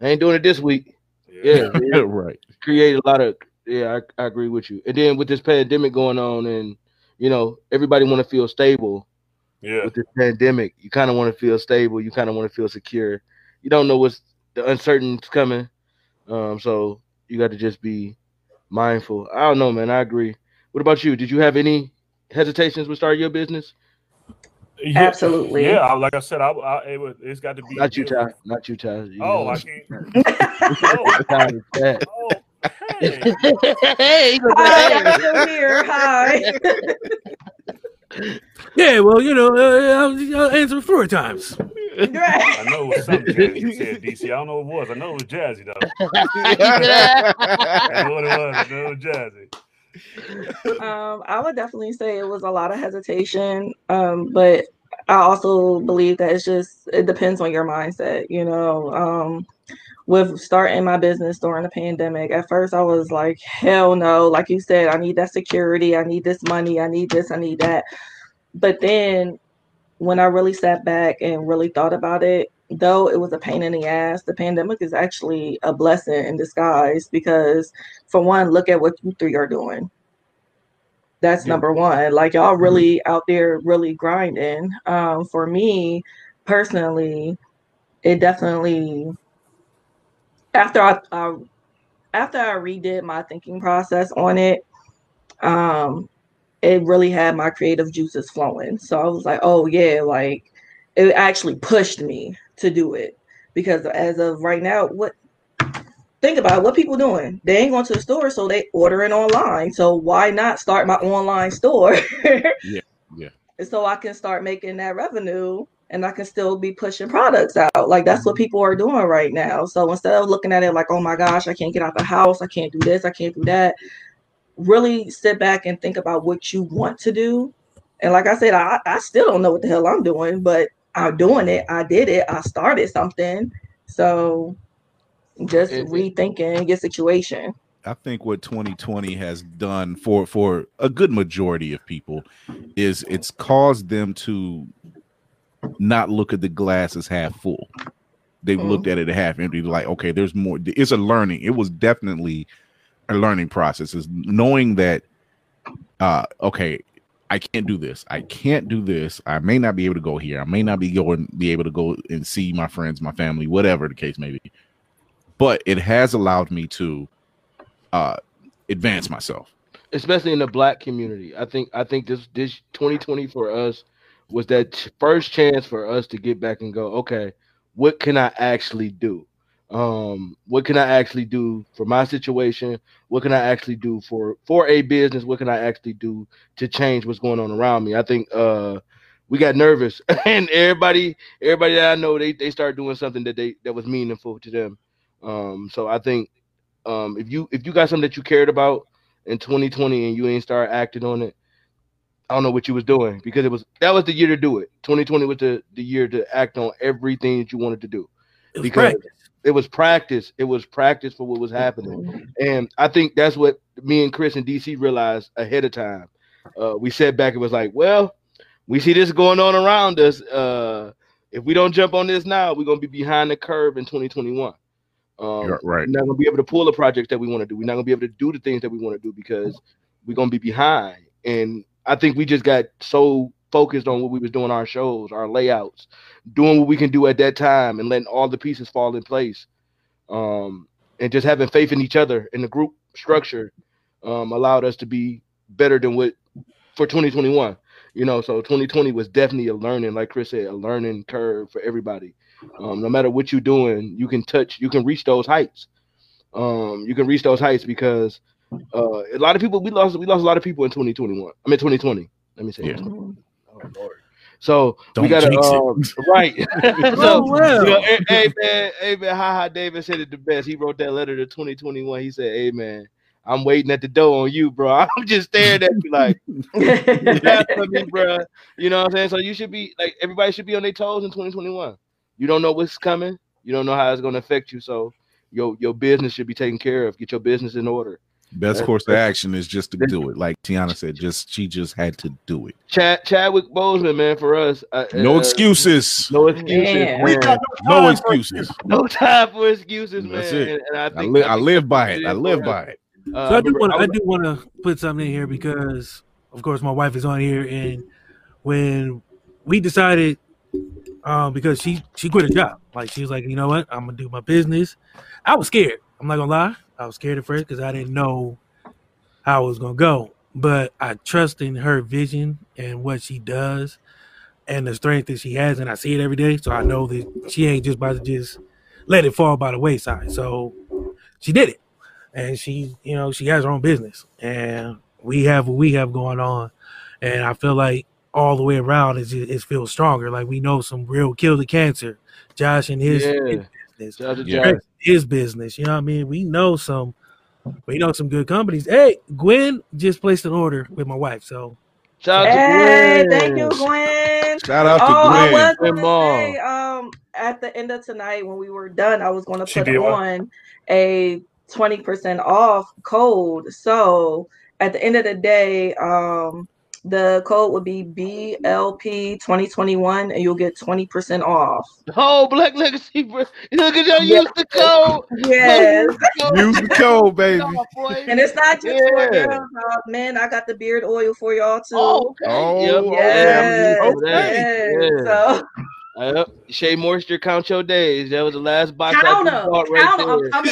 I ain't doing it this week. Yeah, yeah, yeah. Right. Create a lot of yeah. I, I agree with you. And then with this pandemic going on, and you know everybody want to feel stable. Yeah. With this pandemic, you kind of want to feel stable. You kind of want to feel secure. You don't know what's the uncertainty's coming. Um. So you got to just be mindful. I don't know, man. I agree. What about you? Did you have any hesitations with starting your business? Yeah, absolutely. Yeah, like I said, I, I it was, it's got to be not you, Ty. Not you, Ty. You oh, know. I can't. oh. oh, hey, hey, I'm still here. Hi. Yeah, well, you know, uh, I'll answer four times. I know it was something Jazzy you said, D C. I don't know what it was. I know it was Jazzy though. I know what it was. I know it was Jazzy. um, I would definitely say it was a lot of hesitation, um, but I also believe that it's just, it depends on your mindset, you know. Um, with starting my business during the pandemic, at first I was like, hell no, like you said, I need that security, I need this money, I need this, I need that. But then when I really sat back and really thought about it, though it was a pain in the ass, the pandemic is actually a blessing in disguise because, for one, look at what you three are doing. That's yeah. number one. Like, y'all really mm-hmm. out there really grinding. Um, for me, personally, it definitely, after I, I, after I redid my thinking process on it, um, it really had my creative juices flowing. So I was like, oh, yeah, like, it actually pushed me to do it because as of right now, what think about what people doing? They ain't going to the store, so they ordering online. So why not start my online store? yeah, yeah. So I can start making that revenue, and I can still be pushing products out. Like that's what people are doing right now. So instead of looking at it like, oh my gosh, I can't get out the house, I can't do this, I can't do that. Really sit back and think about what you want to do. And like I said, I, I still don't know what the hell I'm doing, but I'm doing it. I did it. I started something. So just it, rethinking your situation. I think what twenty twenty has done for, for a good majority of people is it's caused them to not look at the glass as half full. They've mm-hmm. looked at it half empty. Like, okay, there's more. It's a learning. It was definitely a learning process. Is knowing that, uh, okay, I can't do this. I can't do this. I may not be able to go here. I may not be going be able to go and see my friends, my family, whatever the case may be. But it has allowed me to uh, advance myself, especially in the Black community. I think I think this this twenty twenty for us was that first chance for us to get back and go, okay, what can I actually do? Um, what can I actually do for my situation? What can I actually do for, for a business? What can I actually do to change what's going on around me? I think uh, we got nervous, and everybody, everybody that I know, they they started doing something that they that was meaningful to them. Um, so I think um, if you if you got something that you cared about in twenty twenty and you ain't start acting on it, I don't know what you was doing, because it was that was the year to do it. twenty twenty was the, the year to act on everything that you wanted to do. It was because. Practice. it was practice. It was practice for what was happening. And I think that's what me and Chris and D C realized ahead of time. Uh, we sat back and was like, well, we see this going on around us. Uh, if we don't jump on this now, we're going to be behind the curve in twenty twenty-one. Um, You're right. We're not going to be able to pull the projects that we want to do. We're not going to be able to do the things that we want to do because we're going to be behind. And I think we just got so focused on what we was doing, our shows, our layouts, doing what we can do at that time and letting all the pieces fall in place. Um, and just having faith in each other and the group structure um, allowed us to be better than what for twenty twenty-one. You know, so twenty twenty was definitely a learning, like Chris said, a learning curve for everybody. Um, no matter what you're doing, you can touch, you can reach those heights. Um, you can reach those heights because uh, a lot of people, we lost, we lost a lot of people in twenty twenty-one. I mean, twenty twenty. Let me say yeah. Oh, Lord. So Don't we got to, um, right. so, oh, well. you know, hey, hey, man, hey, man, Ha Ha David said it the best. He wrote that letter to twenty twenty-one. He said, hey, man, I'm waiting at the door on you, bro. I'm just staring at you like, me, bro. You know what I'm saying? So you should be like, everybody should be on their toes in twenty twenty-one. You don't know what's coming. You don't know how it's going to affect you. So your, your business should be taken care of. Get your business in order. Best that's, course of action is just to do it. Like Tiana said, just she just had to do it. Chad, Chadwick Boseman, man, for us. Uh, no uh, excuses. No excuses. Yeah. We got no, no excuses. For, no time for excuses, that's man. It. And, and I, think, I, li- I, think I live by it. I live by it. Uh, so I do want I do want to put something in here because, of course, my wife is on here, and when we decided, um, because she she quit her job, like she was like, you know what, I'm gonna do my business. I was scared. I'm not gonna lie, I was scared at first because I didn't know how it was gonna go. But I trust in her vision and what she does, and the strength that she has, and I see it every day. So I know that she ain't just about to just let it fall by the wayside. So she did it. And she, you know, she has her own business, and we have what we have going on, and I feel like all the way around is it feels stronger. Like we know some real kill the cancer, Josh and his, yeah. his business, yeah. his business. You know what I mean? We know some, we know some good companies. Hey, Gwen just placed an order with my wife, so shout out hey, to Gwen. Thank you, Gwen. Shout out to oh, Gwen. I was gonna say, um, at the end of tonight when we were done, I was going to put on what? a twenty percent off code. So at the end of the day, um, the code would be B L P twenty twenty-one, and you'll get twenty percent off. Oh, Black Legacy, bro. Look at y'all yeah. use the code. Yes. Use the code, baby. And it's not just yeah. for girls, uh, man. I got the beard oil for y'all, too. Oh, okay. Oh, yes. Okay. Yes. Okay. Yeah. So... Yep. Shea Moisture, count your days. That was the last box. Count them. Count them. I'm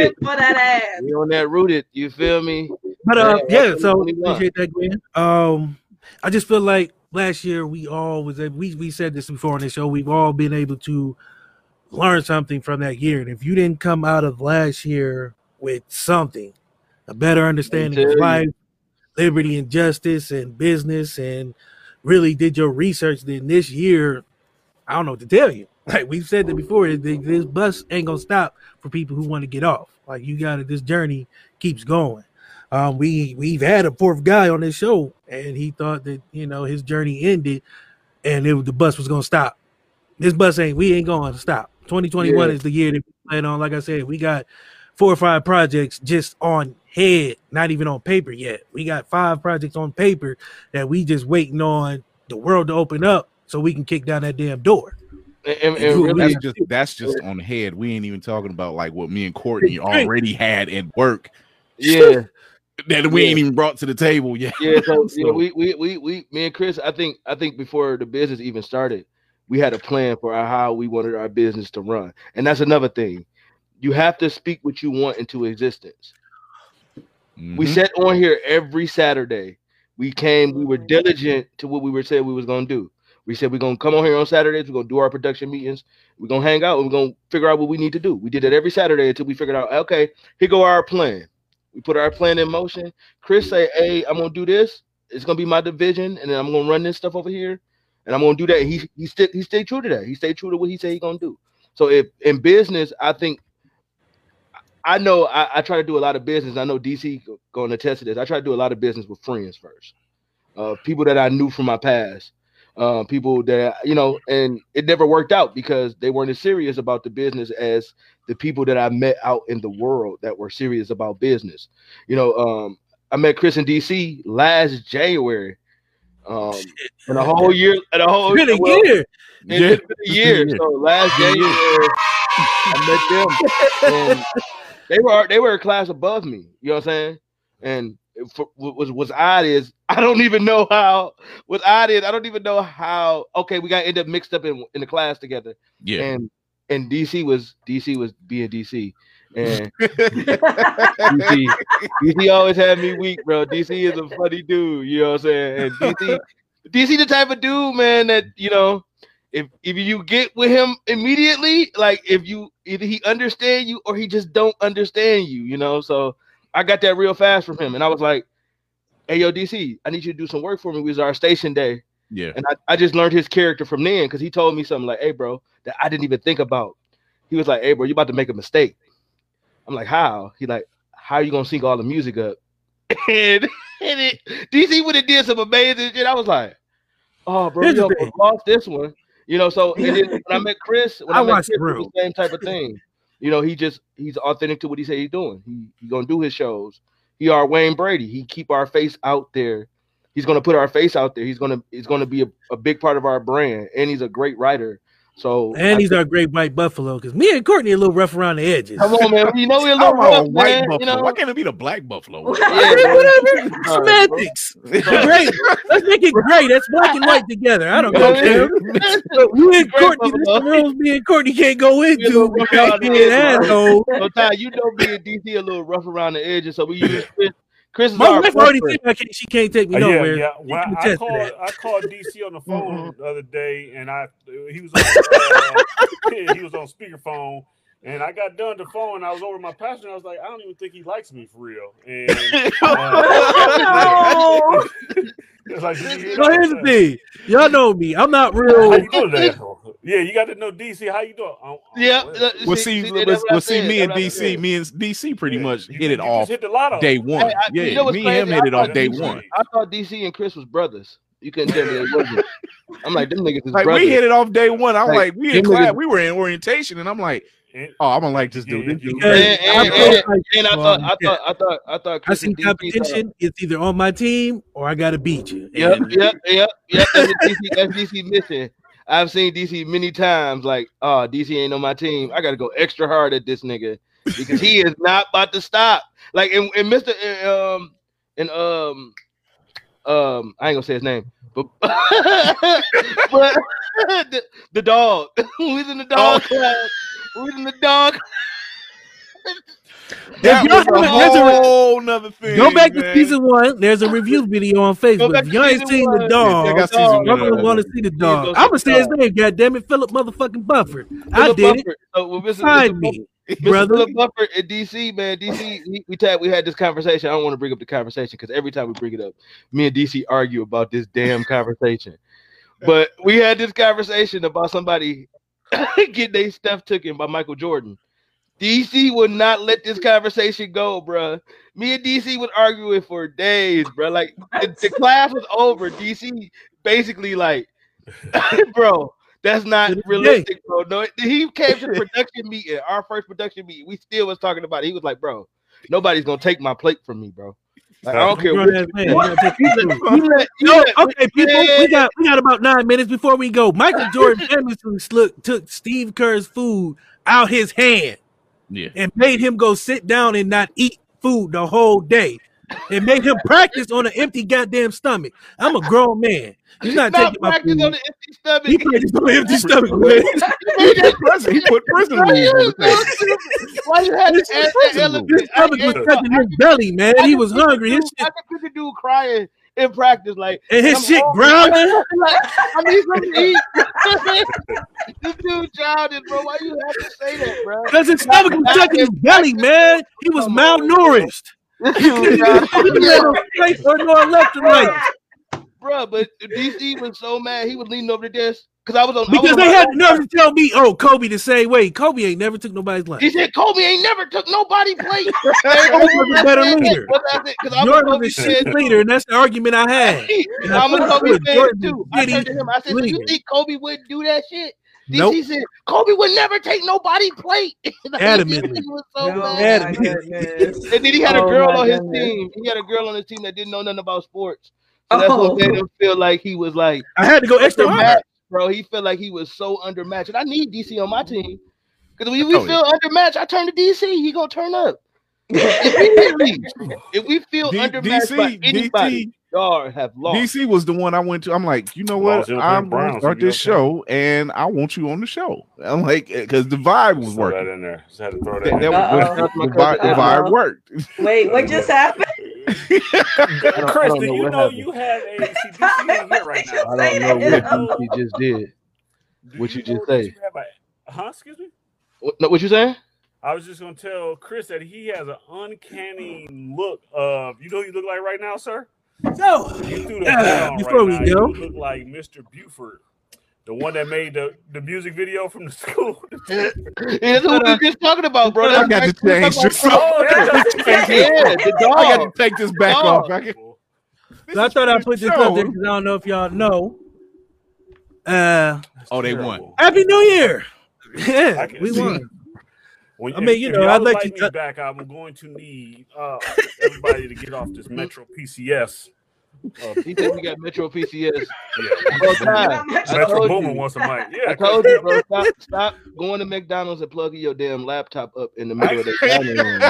in for that ass. We on that rooted. You feel me? But uh, yeah. yeah so appreciate that, Gwen. Um, I just feel like last year we all was able, we we said this before on the show. We've all been able to learn something from that year, and if you didn't come out of last year with something, a better understanding of life, liberty, and justice, and business, and really did your research, then this year, I don't know what to tell you. Like we've said that before, this bus ain't gonna stop for people who want to get off. Like you gotta, this journey keeps going. Um, we we've had a fourth guy on this show, and he thought that you know his journey ended, and it, the bus was gonna stop. This bus ain't. We ain't gonna stop. twenty twenty-one yeah. is the year that we plan on. Like I said, we got four or five projects just on head, not even on paper yet. We got five projects on paper that we just waiting on the world to open up so we can kick down that damn door. And, and, and and really, that's just that's just on head. We ain't even talking about like what me and Courtney already had at work. Yeah, that we yeah. ain't even brought to the table yet. Yeah, so, so. Yeah, we, we we we me and Chris. I think I think before the business even started, we had a plan for our, how we wanted our business to run, and that's another thing. You have to speak what you want into existence. Mm-hmm. We sat on here every Saturday. We came, we were diligent to what we were saying we was going to do. We said we're going to come on here on Saturdays, we're going to do our production meetings, we're going to hang out, and we're going to figure out what we need to do. We did that every Saturday until we figured out, okay, here go our plan. We put our plan in motion. Chris say, hey, I'm going to do this. It's going to be my division, and then I'm going to run this stuff over here, and I'm going to do that. And he he, st- he stayed true to that. He stayed true to what he said he's going to do. So if in business, I think I know I, I try to do a lot of business. I know D C going to test this. I try to do a lot of business with friends first, uh, people that I knew from my past, uh, people that, you know, and it never worked out because they weren't as serious about the business as the people that I met out in the world that were serious about business. You know, um, I met Chris in D C last January. Um, and a whole year, and a whole it's been a well, year, it's yeah. been a year. So last January, I met them, and they were they were a class above me. You know what I'm saying? And for, what was what's odd is I don't even know how. What's odd is I don't even know how. Okay, we got end up mixed up in in the class together. Yeah, and and D C was D C was being D C. And D C, D C always had me weak, bro. D C is a funny dude, you know what I'm saying? And D C, D C the type of dude, man, that, you know, if if you get with him immediately, like if you either he understand you or he just don't understand you, you know. So I got that real fast from him, and I was like, "Hey, yo, D C, I need you to do some work for me." We was our station day, yeah. And I, I just learned his character from then because he told me something like, "Hey, bro," that I didn't even think about. He was like, "Hey, bro, you about to make a mistake." I'm like, how? He like, how are you gonna sync all the music up? and, and it, D C would have did some amazing shit. I was like, oh, bro, you lost this one, you know. So and then when I met Chris, when I, I met watched Chris, it was the same type of thing. You know, he just he's authentic to what he said he's doing. He he's gonna do his shows. He our Wayne Brady. He keep our face out there. He's gonna put our face out there. He's gonna he's gonna be a, a big part of our brand, and he's a great writer. So and I he's think, our great white buffalo because me and Courtney are a little rough around the edges. Come on, man. You know we're a little rough, white man. Buffalo. You know? Why can't it be the black buffalo? Whatever. Semantics. Great. Let's make it great. That's black and white together. I don't care. But we and Courtney, the rules me and Courtney can't go into. So Ty, you know me and D C a little rough around the edges, so we use Chris. Chris is my wife already think I can, she can't take me uh, nowhere. Yeah, yeah. Well, I, I, called, I called D C on the phone the other day, and I he was on, uh, he was on speakerphone, and I got done the phone, and I was over my pastor, and I was like, I don't even think he likes me for real. And uh, it's like, you know, so here's the thing, y'all know me. I'm not real. How you doing there? Yeah, you got to know D C. How you doing? I'm, I'm yeah, well, well see, see, was, well, see me and D C, me and D C pretty yeah. much you, hit it you off hit lot day one. Hey, I, yeah, you know me and him hit it off day D C. One. I thought D C and Chris was brothers. You couldn't tell me it wasn't. I'm like, them niggas is like, brothers. We hit it off day one. I'm like, like we in class, niggas. We were in orientation, and I'm like, oh, I'm gonna like this dude. And, and, and, and, and, and I thought, I thought, I thought, I thought. I see competition. It's either on my team or I gotta beat you. Yep, yep, yep, yep. That's D C missing. I've seen D C many times, like, oh, D C ain't on my team. I gotta go extra hard at this nigga because he is not about to stop. Like, and, and Mister And, um and um um I ain't gonna say his name, but but the, the dog. He's in the dog class. We're in the dog. That was a whole nother thing. Go back man. to season one. There's a review video on Facebook. If you ain't seen one. the dog, yeah, I'm gonna want to see the dog. I'm gonna say his name. God damn it, Philip motherfucking Buffer. I did Buffer. it. So, well, Mister Find Mister me, Mister brother. Philip Buffer in D C, man. D C, we, we had we had this conversation. I don't want to bring up the conversation because every time we bring it up, me and D C argue about this damn conversation. But we had this conversation about somebody getting their stuff taken by Michael Jordan. D C would not let this conversation go, bro. Me and D C would argue it for days, bro. Like the, the class was over. D C basically like, bro, that's not realistic, bro. No, he came to the production meeting, our first production meeting. We still was talking about it. He was like, bro, nobody's gonna take my plate from me, bro. Like, I don't care. Okay, people, we got we got about nine minutes before we go. Michael Jordan famously took Steve Kerr's food out his hand. Yeah. And made him go sit down and not eat food the whole day. It made him practice on an empty goddamn stomach. I'm a grown man. You're not, not taking my food. On an empty stomach. He practiced on an empty stomach. he, did prison. he put prison rules on the thing. Why you had this stomach was touching his belly, man. He was hungry. His shit. I could picture the dude crying in practice, like and his I'm shit growling. Like, I need something to eat. This dude childish, bro. Why you have to say that, bro? Because his stomach was stuck in his belly, man. He was malnourished. He was straight or no left and right, bro. But D C was so mad, he was leaning over the desk. Because I was on, because I was they had the nerve to tell me, oh, Kobe the same way. Kobe ain't never took nobody's life. He said Kobe ain't never took nobody's place. Kobe was a better leader. Jordan is a leader, and that's the argument I had. I'm a Kobe fan too. I said to him, I said, do you think Kobe wouldn't do that shit? Nope. D C said Kobe would never take nobody's plate. Like, adamantly. So no, adamantly. And then he had oh a girl on his goodness. team. He had a girl on his team that didn't know nothing about sports. So that's oh. what made him feel like he was like. I had to go extra hard. Bro, he felt like he was so undermatched. And I need D C on my team. Because we, we feel you. undermatched, I turn to D C, he gonna turn up. If we feel D- undermatched D C, by anybody, D C, y'all have lost. D C was the one I went to. I'm like, you know what? Well, I'm going to start this show, and I want you on the show. I'm like, because the vibe was working. Throw that in there. Just had to throw that in there. The vibe worked. Wait, what just happened? Chris, do you know happened. you had a C D C here right now? I don't know what you, you just did. Do what you, you just say? You a, huh? Excuse me. What, no, what you saying? I was just gonna tell Chris that he has an uncanny look of. You know who you look like right now, sir? No. You threw the yeah, you right now. You look like Mister Buford. The one that made the, the music video from the school. That's what we were just talking about, bro. I got to change this. I got to take this back off. I, so I thought I put this up there because I don't know if y'all know. Uh, oh, they won. Happy New Year. Yeah, we won. When, I mean, if, you know, I'd let like you me t- back. I'm going to need uh, everybody to get off this Metro P C S. Uh, he said we got Metro P C S. Yeah. Bro, time. Metro Boomin wants a mic. Yeah, I told you, bro. Stop, stop going to McDonald's and plugging your damn laptop up in the middle of the dining room.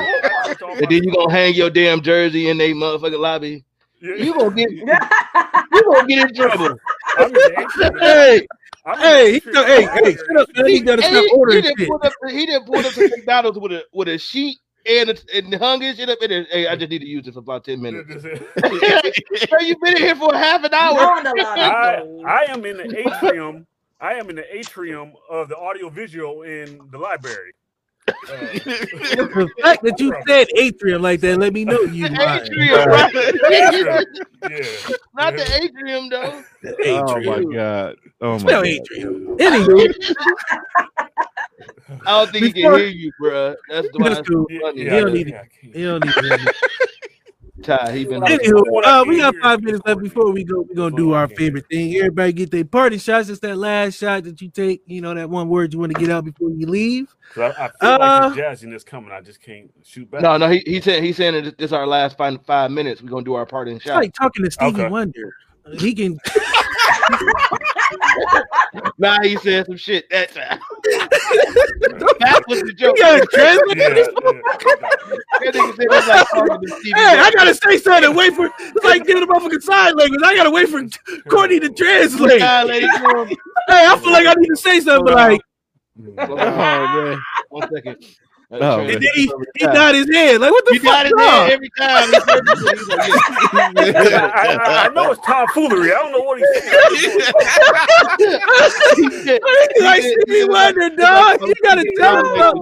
And then you gonna hang your damn jersey in they motherfucking lobby. Yeah. You gonna get you gonna get in trouble. I'm hey, I'm hey, he th- hey, hey, shut up! He, he, he, he didn't pull up. He didn't pull up to McDonald's with a with a sheet. And, and hung his shit up. And, hey, I just need to use it for about ten minutes. So you've been in here for half an hour. I, I am in the atrium. I am in the atrium of the audio visual in the library. Uh, the fact that you said atrium like that, let me know you. Atrium, right? Atrium. Yeah. Not the atrium though. The atrium. Oh my god. Oh my god. Atrium. Anyway. I don't think he can hear you, bro. That's the one. So funny. Yeah, he don't need it. He don't need it. Ty, he been. Anywho, uh, we got five minutes left before we go. We're gonna do our favorite thing. Everybody get their party shots. It's that last shot that you take. You know that one word you want to get out before you leave. I, I feel uh, like the jazziness coming. I just can't shoot back. No, no. He he said he's saying that this is our last five, five minutes. We're gonna do our party shot. Like talking to Stevie okay. Wonder. He can. Nah, he said some shit that time. That was the joke. Yeah, yeah, yeah. Hey, I gotta say something. Wait for it's like giving a motherfucking sign language. I gotta wait for Courtney to translate. Hey, I feel like I need to say something. Like, oh man, one second. No, and then he, he nodded his head. Like, what the he fuck? His head every time. I, I, I know it's tomfoolery. I don't know what he's saying. He's like, Stevie Wonder, dog. You got to tell him.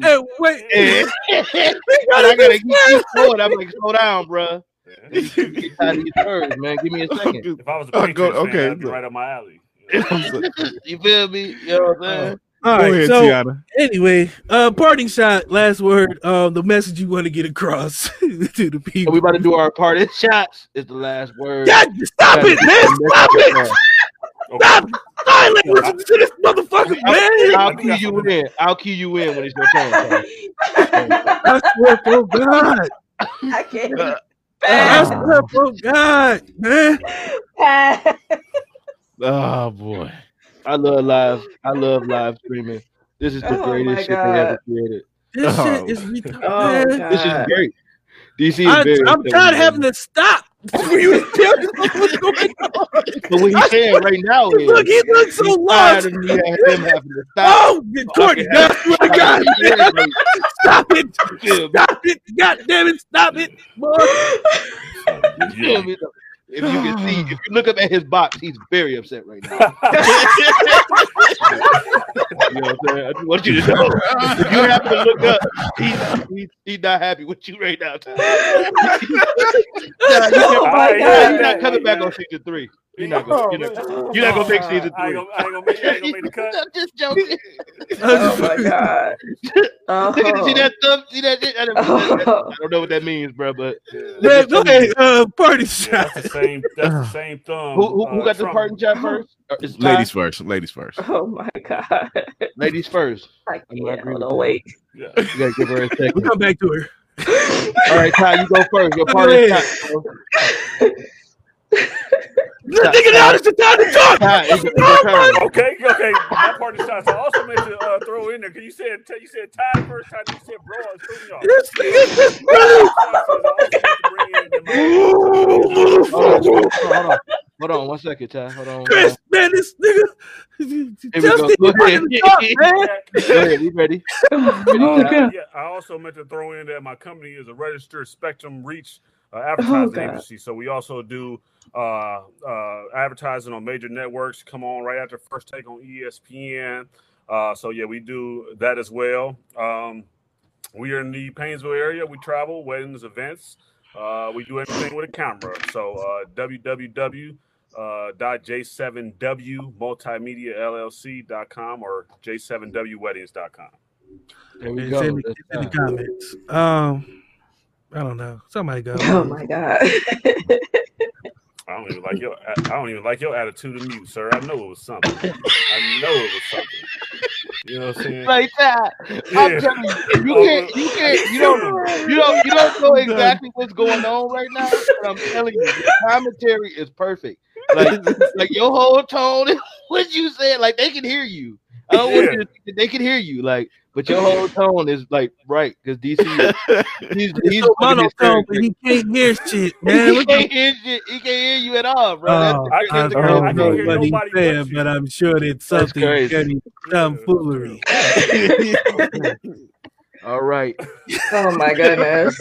Hey, wait. And, and I got to keep forward. I'm like, slow down, bro. Get out of these words, man. Give me a second. If I was a Patriots fan, okay, I'd be right up my alley. You feel me? You know what I'm saying? All right, ahead, so Tiana. Anyway, uh, parting shot, last word, um, the message you want to get across to the people. Are we about to do our parting shots? Is the last word. God, stop it, man! Stop it! Stop! Silent! Listen to this motherfucker, man! I'll cue you in. I'll cue you in when it's your turn. I swear for God. I can't. Uh, I swear for God, man. Oh, boy. I love live. I love live streaming. This is the oh greatest shit they ever created. This oh. shit is retarded. Oh, this is great. D C is very. I'm tired of having to stop. When you tell me what's going on. But what he's saying right now is, look, he looks so lost. Him to oh, Courtney, God, God, stop it! Stop it! God damn it! Stop it! Boy. If you can see, if you look up at his box, he's very upset right now. You know what I'm saying? I just want you to know. If you have to look up, he's he's, he's not happy with you right now. Nah, you oh never, my God. You're not coming back on season three. You're not going to pick season three. I ain't going to make the cut. I'm just joking. Oh, my God. Uh-huh. Look at it, see that thumb? See that? I don't, uh-huh. I don't know what that means, bro, but... Yeah. Go ahead. Uh, party shot. Yeah, that's the same, that's the same thumb. Who, who, who uh, got Trump. The party shot first? It's ladies pie. First. Ladies first. Oh, my God. Ladies first. I can't. Hold on, wait. Yeah. You got to give her a second. We'll come back to her. All right, Ty, you go first. Your party shot, bro. Nigga, now it's the time to talk. Right, it's it's time. Okay, okay. My party shot. So I also meant to uh, throw in there because you said you said Ty first time. You said bro. Hold on, hold on, one second, Ty. Hold on, Chris, man, this nigga. Just go. Go ahead. Talk, man. Go ahead. You ready? Oh, okay. I, yeah, I also meant to throw in that my company is a registered Spectrum Reach uh, advertising oh, agency. So we also do. Uh, uh, advertising on major networks. Come on, right after First Take on E S P N. Uh, so yeah, we do that as well. Um, we are in the Painesville area. We travel, weddings, events. Uh, we do everything with a camera. So uh, w w w dot j seven w multimedia l l c dot com or j seven w weddings dot com. There we go. It's in, it's in the comments. Um, I don't know. Somebody go. Oh my God. I don't even like your. I don't even like your attitude of you, sir. I know it was something. I know it was something. You know what I'm saying? Like that. Yeah. I'm telling you, you can't. You can't. You don't. You don't. You don't know exactly what's going on right now. But I'm telling you, the commentary is perfect. Like, like your whole tone. What you said, like they can hear you. I don't yeah. want you to think that they can hear you. Like, but your whole tone is like right because D C he's, he's so monotone, but he can't hear shit, man. He can't hear shit. He can't hear you at all, bro. Oh, I, I don't know I can't hear what he said, but I'm sure it's something dumb foolery. All right. Oh my goodness.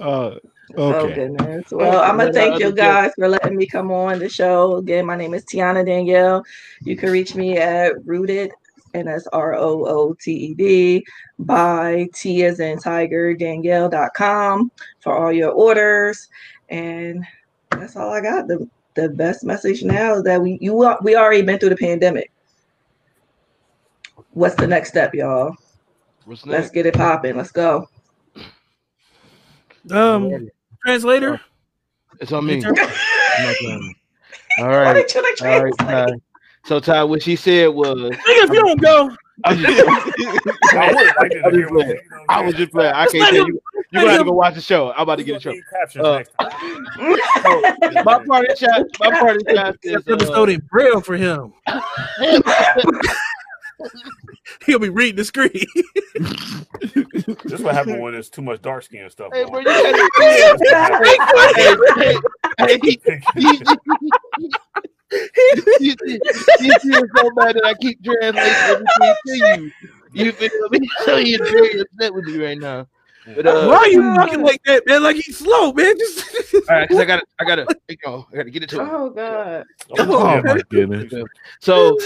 Uh, okay. Oh goodness. Well, I'm gonna thank you guys for letting me come on the show again. My name is Tiana Danielle. You can reach me at Rooted. And that's R O O T E D by T as in Tiger Danielle dot com for all your orders. And that's all I got. The the best message now is that we you we already been through the pandemic. What's the next step, y'all? What's next? Let's get it popping. Let's go. Um translator. It's on me. All right. All right. Uh, So, Ty, what she said was... Nigga, if you don't go... I, just, I, would, I, just, I, just playing. I was just playing. I can't tell you. You're going to have to go watch the show. I'm about to get in trouble. Uh, so my party shot... My party shot is... This episode in Braille for him. He'll be reading the screen. This is what happens when there's too much dark skin stuff. Hey, bro, you gotta... you, see, you see so bad that I keep translating everything to you. You feel me? So you're very upset with me right now. But, uh, why are you talking like that, man? Like he's slow, man. Just all right, cause I gotta, I gotta, you know, I gotta get it to him. Oh God! Oh, oh my goodness! So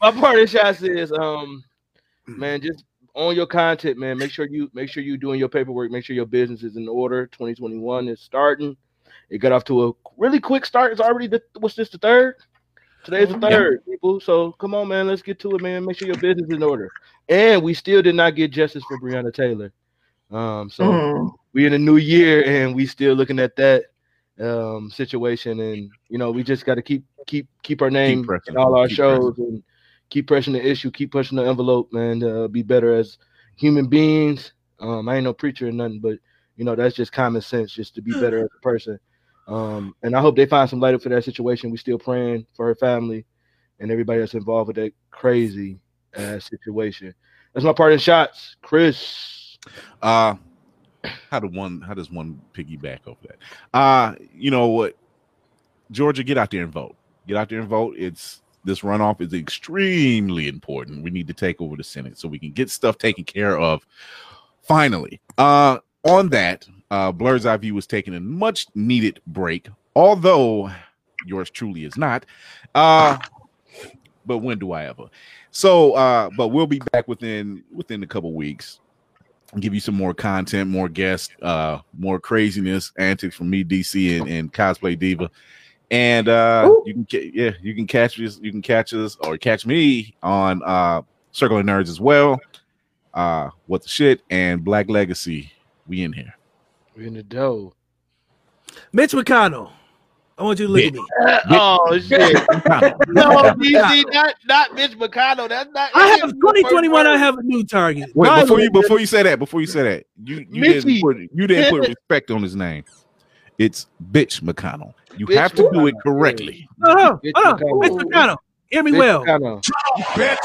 my party shot says, um, man, just on your content, man. Make sure you make sure you doing your paperwork. Make sure your business is in order. twenty twenty-one is starting. It got off to a really quick start. It's already the, what's this the third? Today's the third, people. So come on, man. Let's get to it, man. Make sure your business is in order. And we still did not get justice for Breonna Taylor. Um, so mm. we're in a new year, and we still looking at that um, situation. And you know, we just got to keep keep keep our name keep pressing, in all our shows, pressing. and keep pressing the issue, keep pushing the envelope, man. Uh, be better as human beings. Um, I ain't no preacher or nothing, but you know, that's just common sense, just to be better as a person. Um, and I hope they find some light up for that situation. We still praying for her family and everybody that's involved with that crazy ass situation. That's my parting shots, Chris. Uh, how do one? How does one piggyback off that? Uh, you know what, Georgia, get out there and vote. Get out there and vote. It's this runoff is extremely important. We need to take over the Senate so we can get stuff taken care of. Finally, uh, on that. Uh, Blurred's Eye View was taking a much needed break, although yours truly is not. Uh, but when do I ever? So, uh, but we'll be back within within a couple weeks. I'll give you some more content, more guests, uh, more craziness, antics from me, D C, and, and Cosplay Diva, And uh, you can yeah, you can catch us, you can catch us or catch me on uh, Circling Nerds as well. Uh, what the shit and Black Legacy. We in here. We in the dough. Mitch McConnell. I want you to look Mitch. at me. Uh, oh shit! No, D C, not not Mitch McConnell. That's not. I have twenty twenty-one. I have a new target. Wait, no, before you before you say that, before you say that, you you Mitchie. didn't put you didn't put respect on his name. It's Bitch McConnell. You bitch have to McConnell. do it correctly. Oh, bitch oh, McConnell. Bitch McConnell. Hear me bitch well. McConnell. Bitch.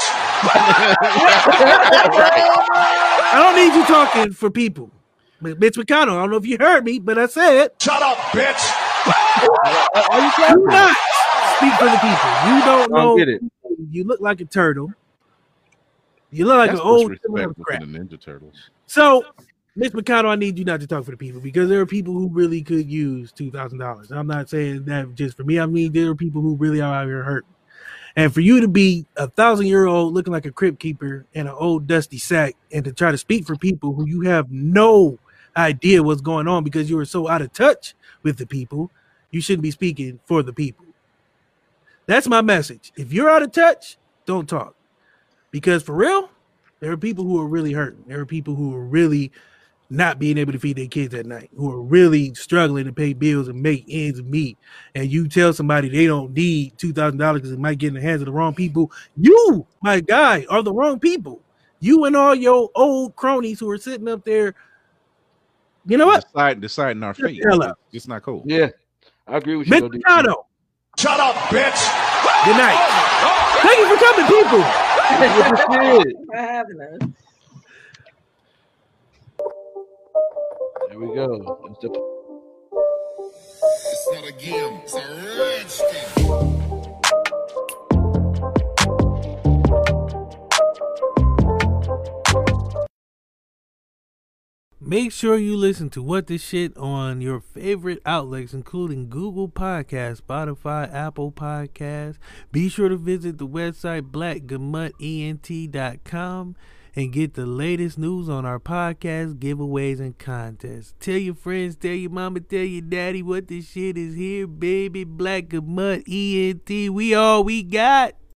I don't need you talking for people. Bitch McConnell. I don't know if you heard me, but I said, shut up, bitch. Are you do not speak for the people. You don't know. Don't it. You look like a turtle. You look like That's an old crap. Ninja Turtles. So, Miz McConnell, I need you not to talk for the people because there are people who really could use two thousand dollars. I'm not saying that just for me. I mean, there are people who really are out here hurt. And for you to be a thousand year old looking like a crypt keeper and an old dusty sack, and to try to speak for people who you have no idea what's going on because you are so out of touch with the people, you shouldn't be speaking for the people. That's my message. If you're out of touch, don't talk. Because for real, there are people who are really hurting. There are people who are really not being able to feed their kids at night, who are really struggling to pay bills and make ends meet. And you tell somebody they don't need two thousand dollars because it might get in the hands of the wrong people. You, my guy, are the wrong people. You and all your old cronies who are sitting up there, you know what? Deciding decide our fate. It's not cool. Yeah, I agree with you. Mitch McConnell. Shut up, bitch. Good night. Oh, thank you for coming, people. Thank you for having us. There we go. It's, the- it's not a game. It's a rich game. Make sure you listen to What the Shit on your favorite outlets, including Google Podcasts, Spotify, Apple Podcasts. Be sure to visit the website black gamut ent dot com and get the latest news on our podcasts, giveaways, and contests. Tell your friends, tell your mama, tell your daddy What the Shit is here, baby. Black Gamut E N T. We all we got.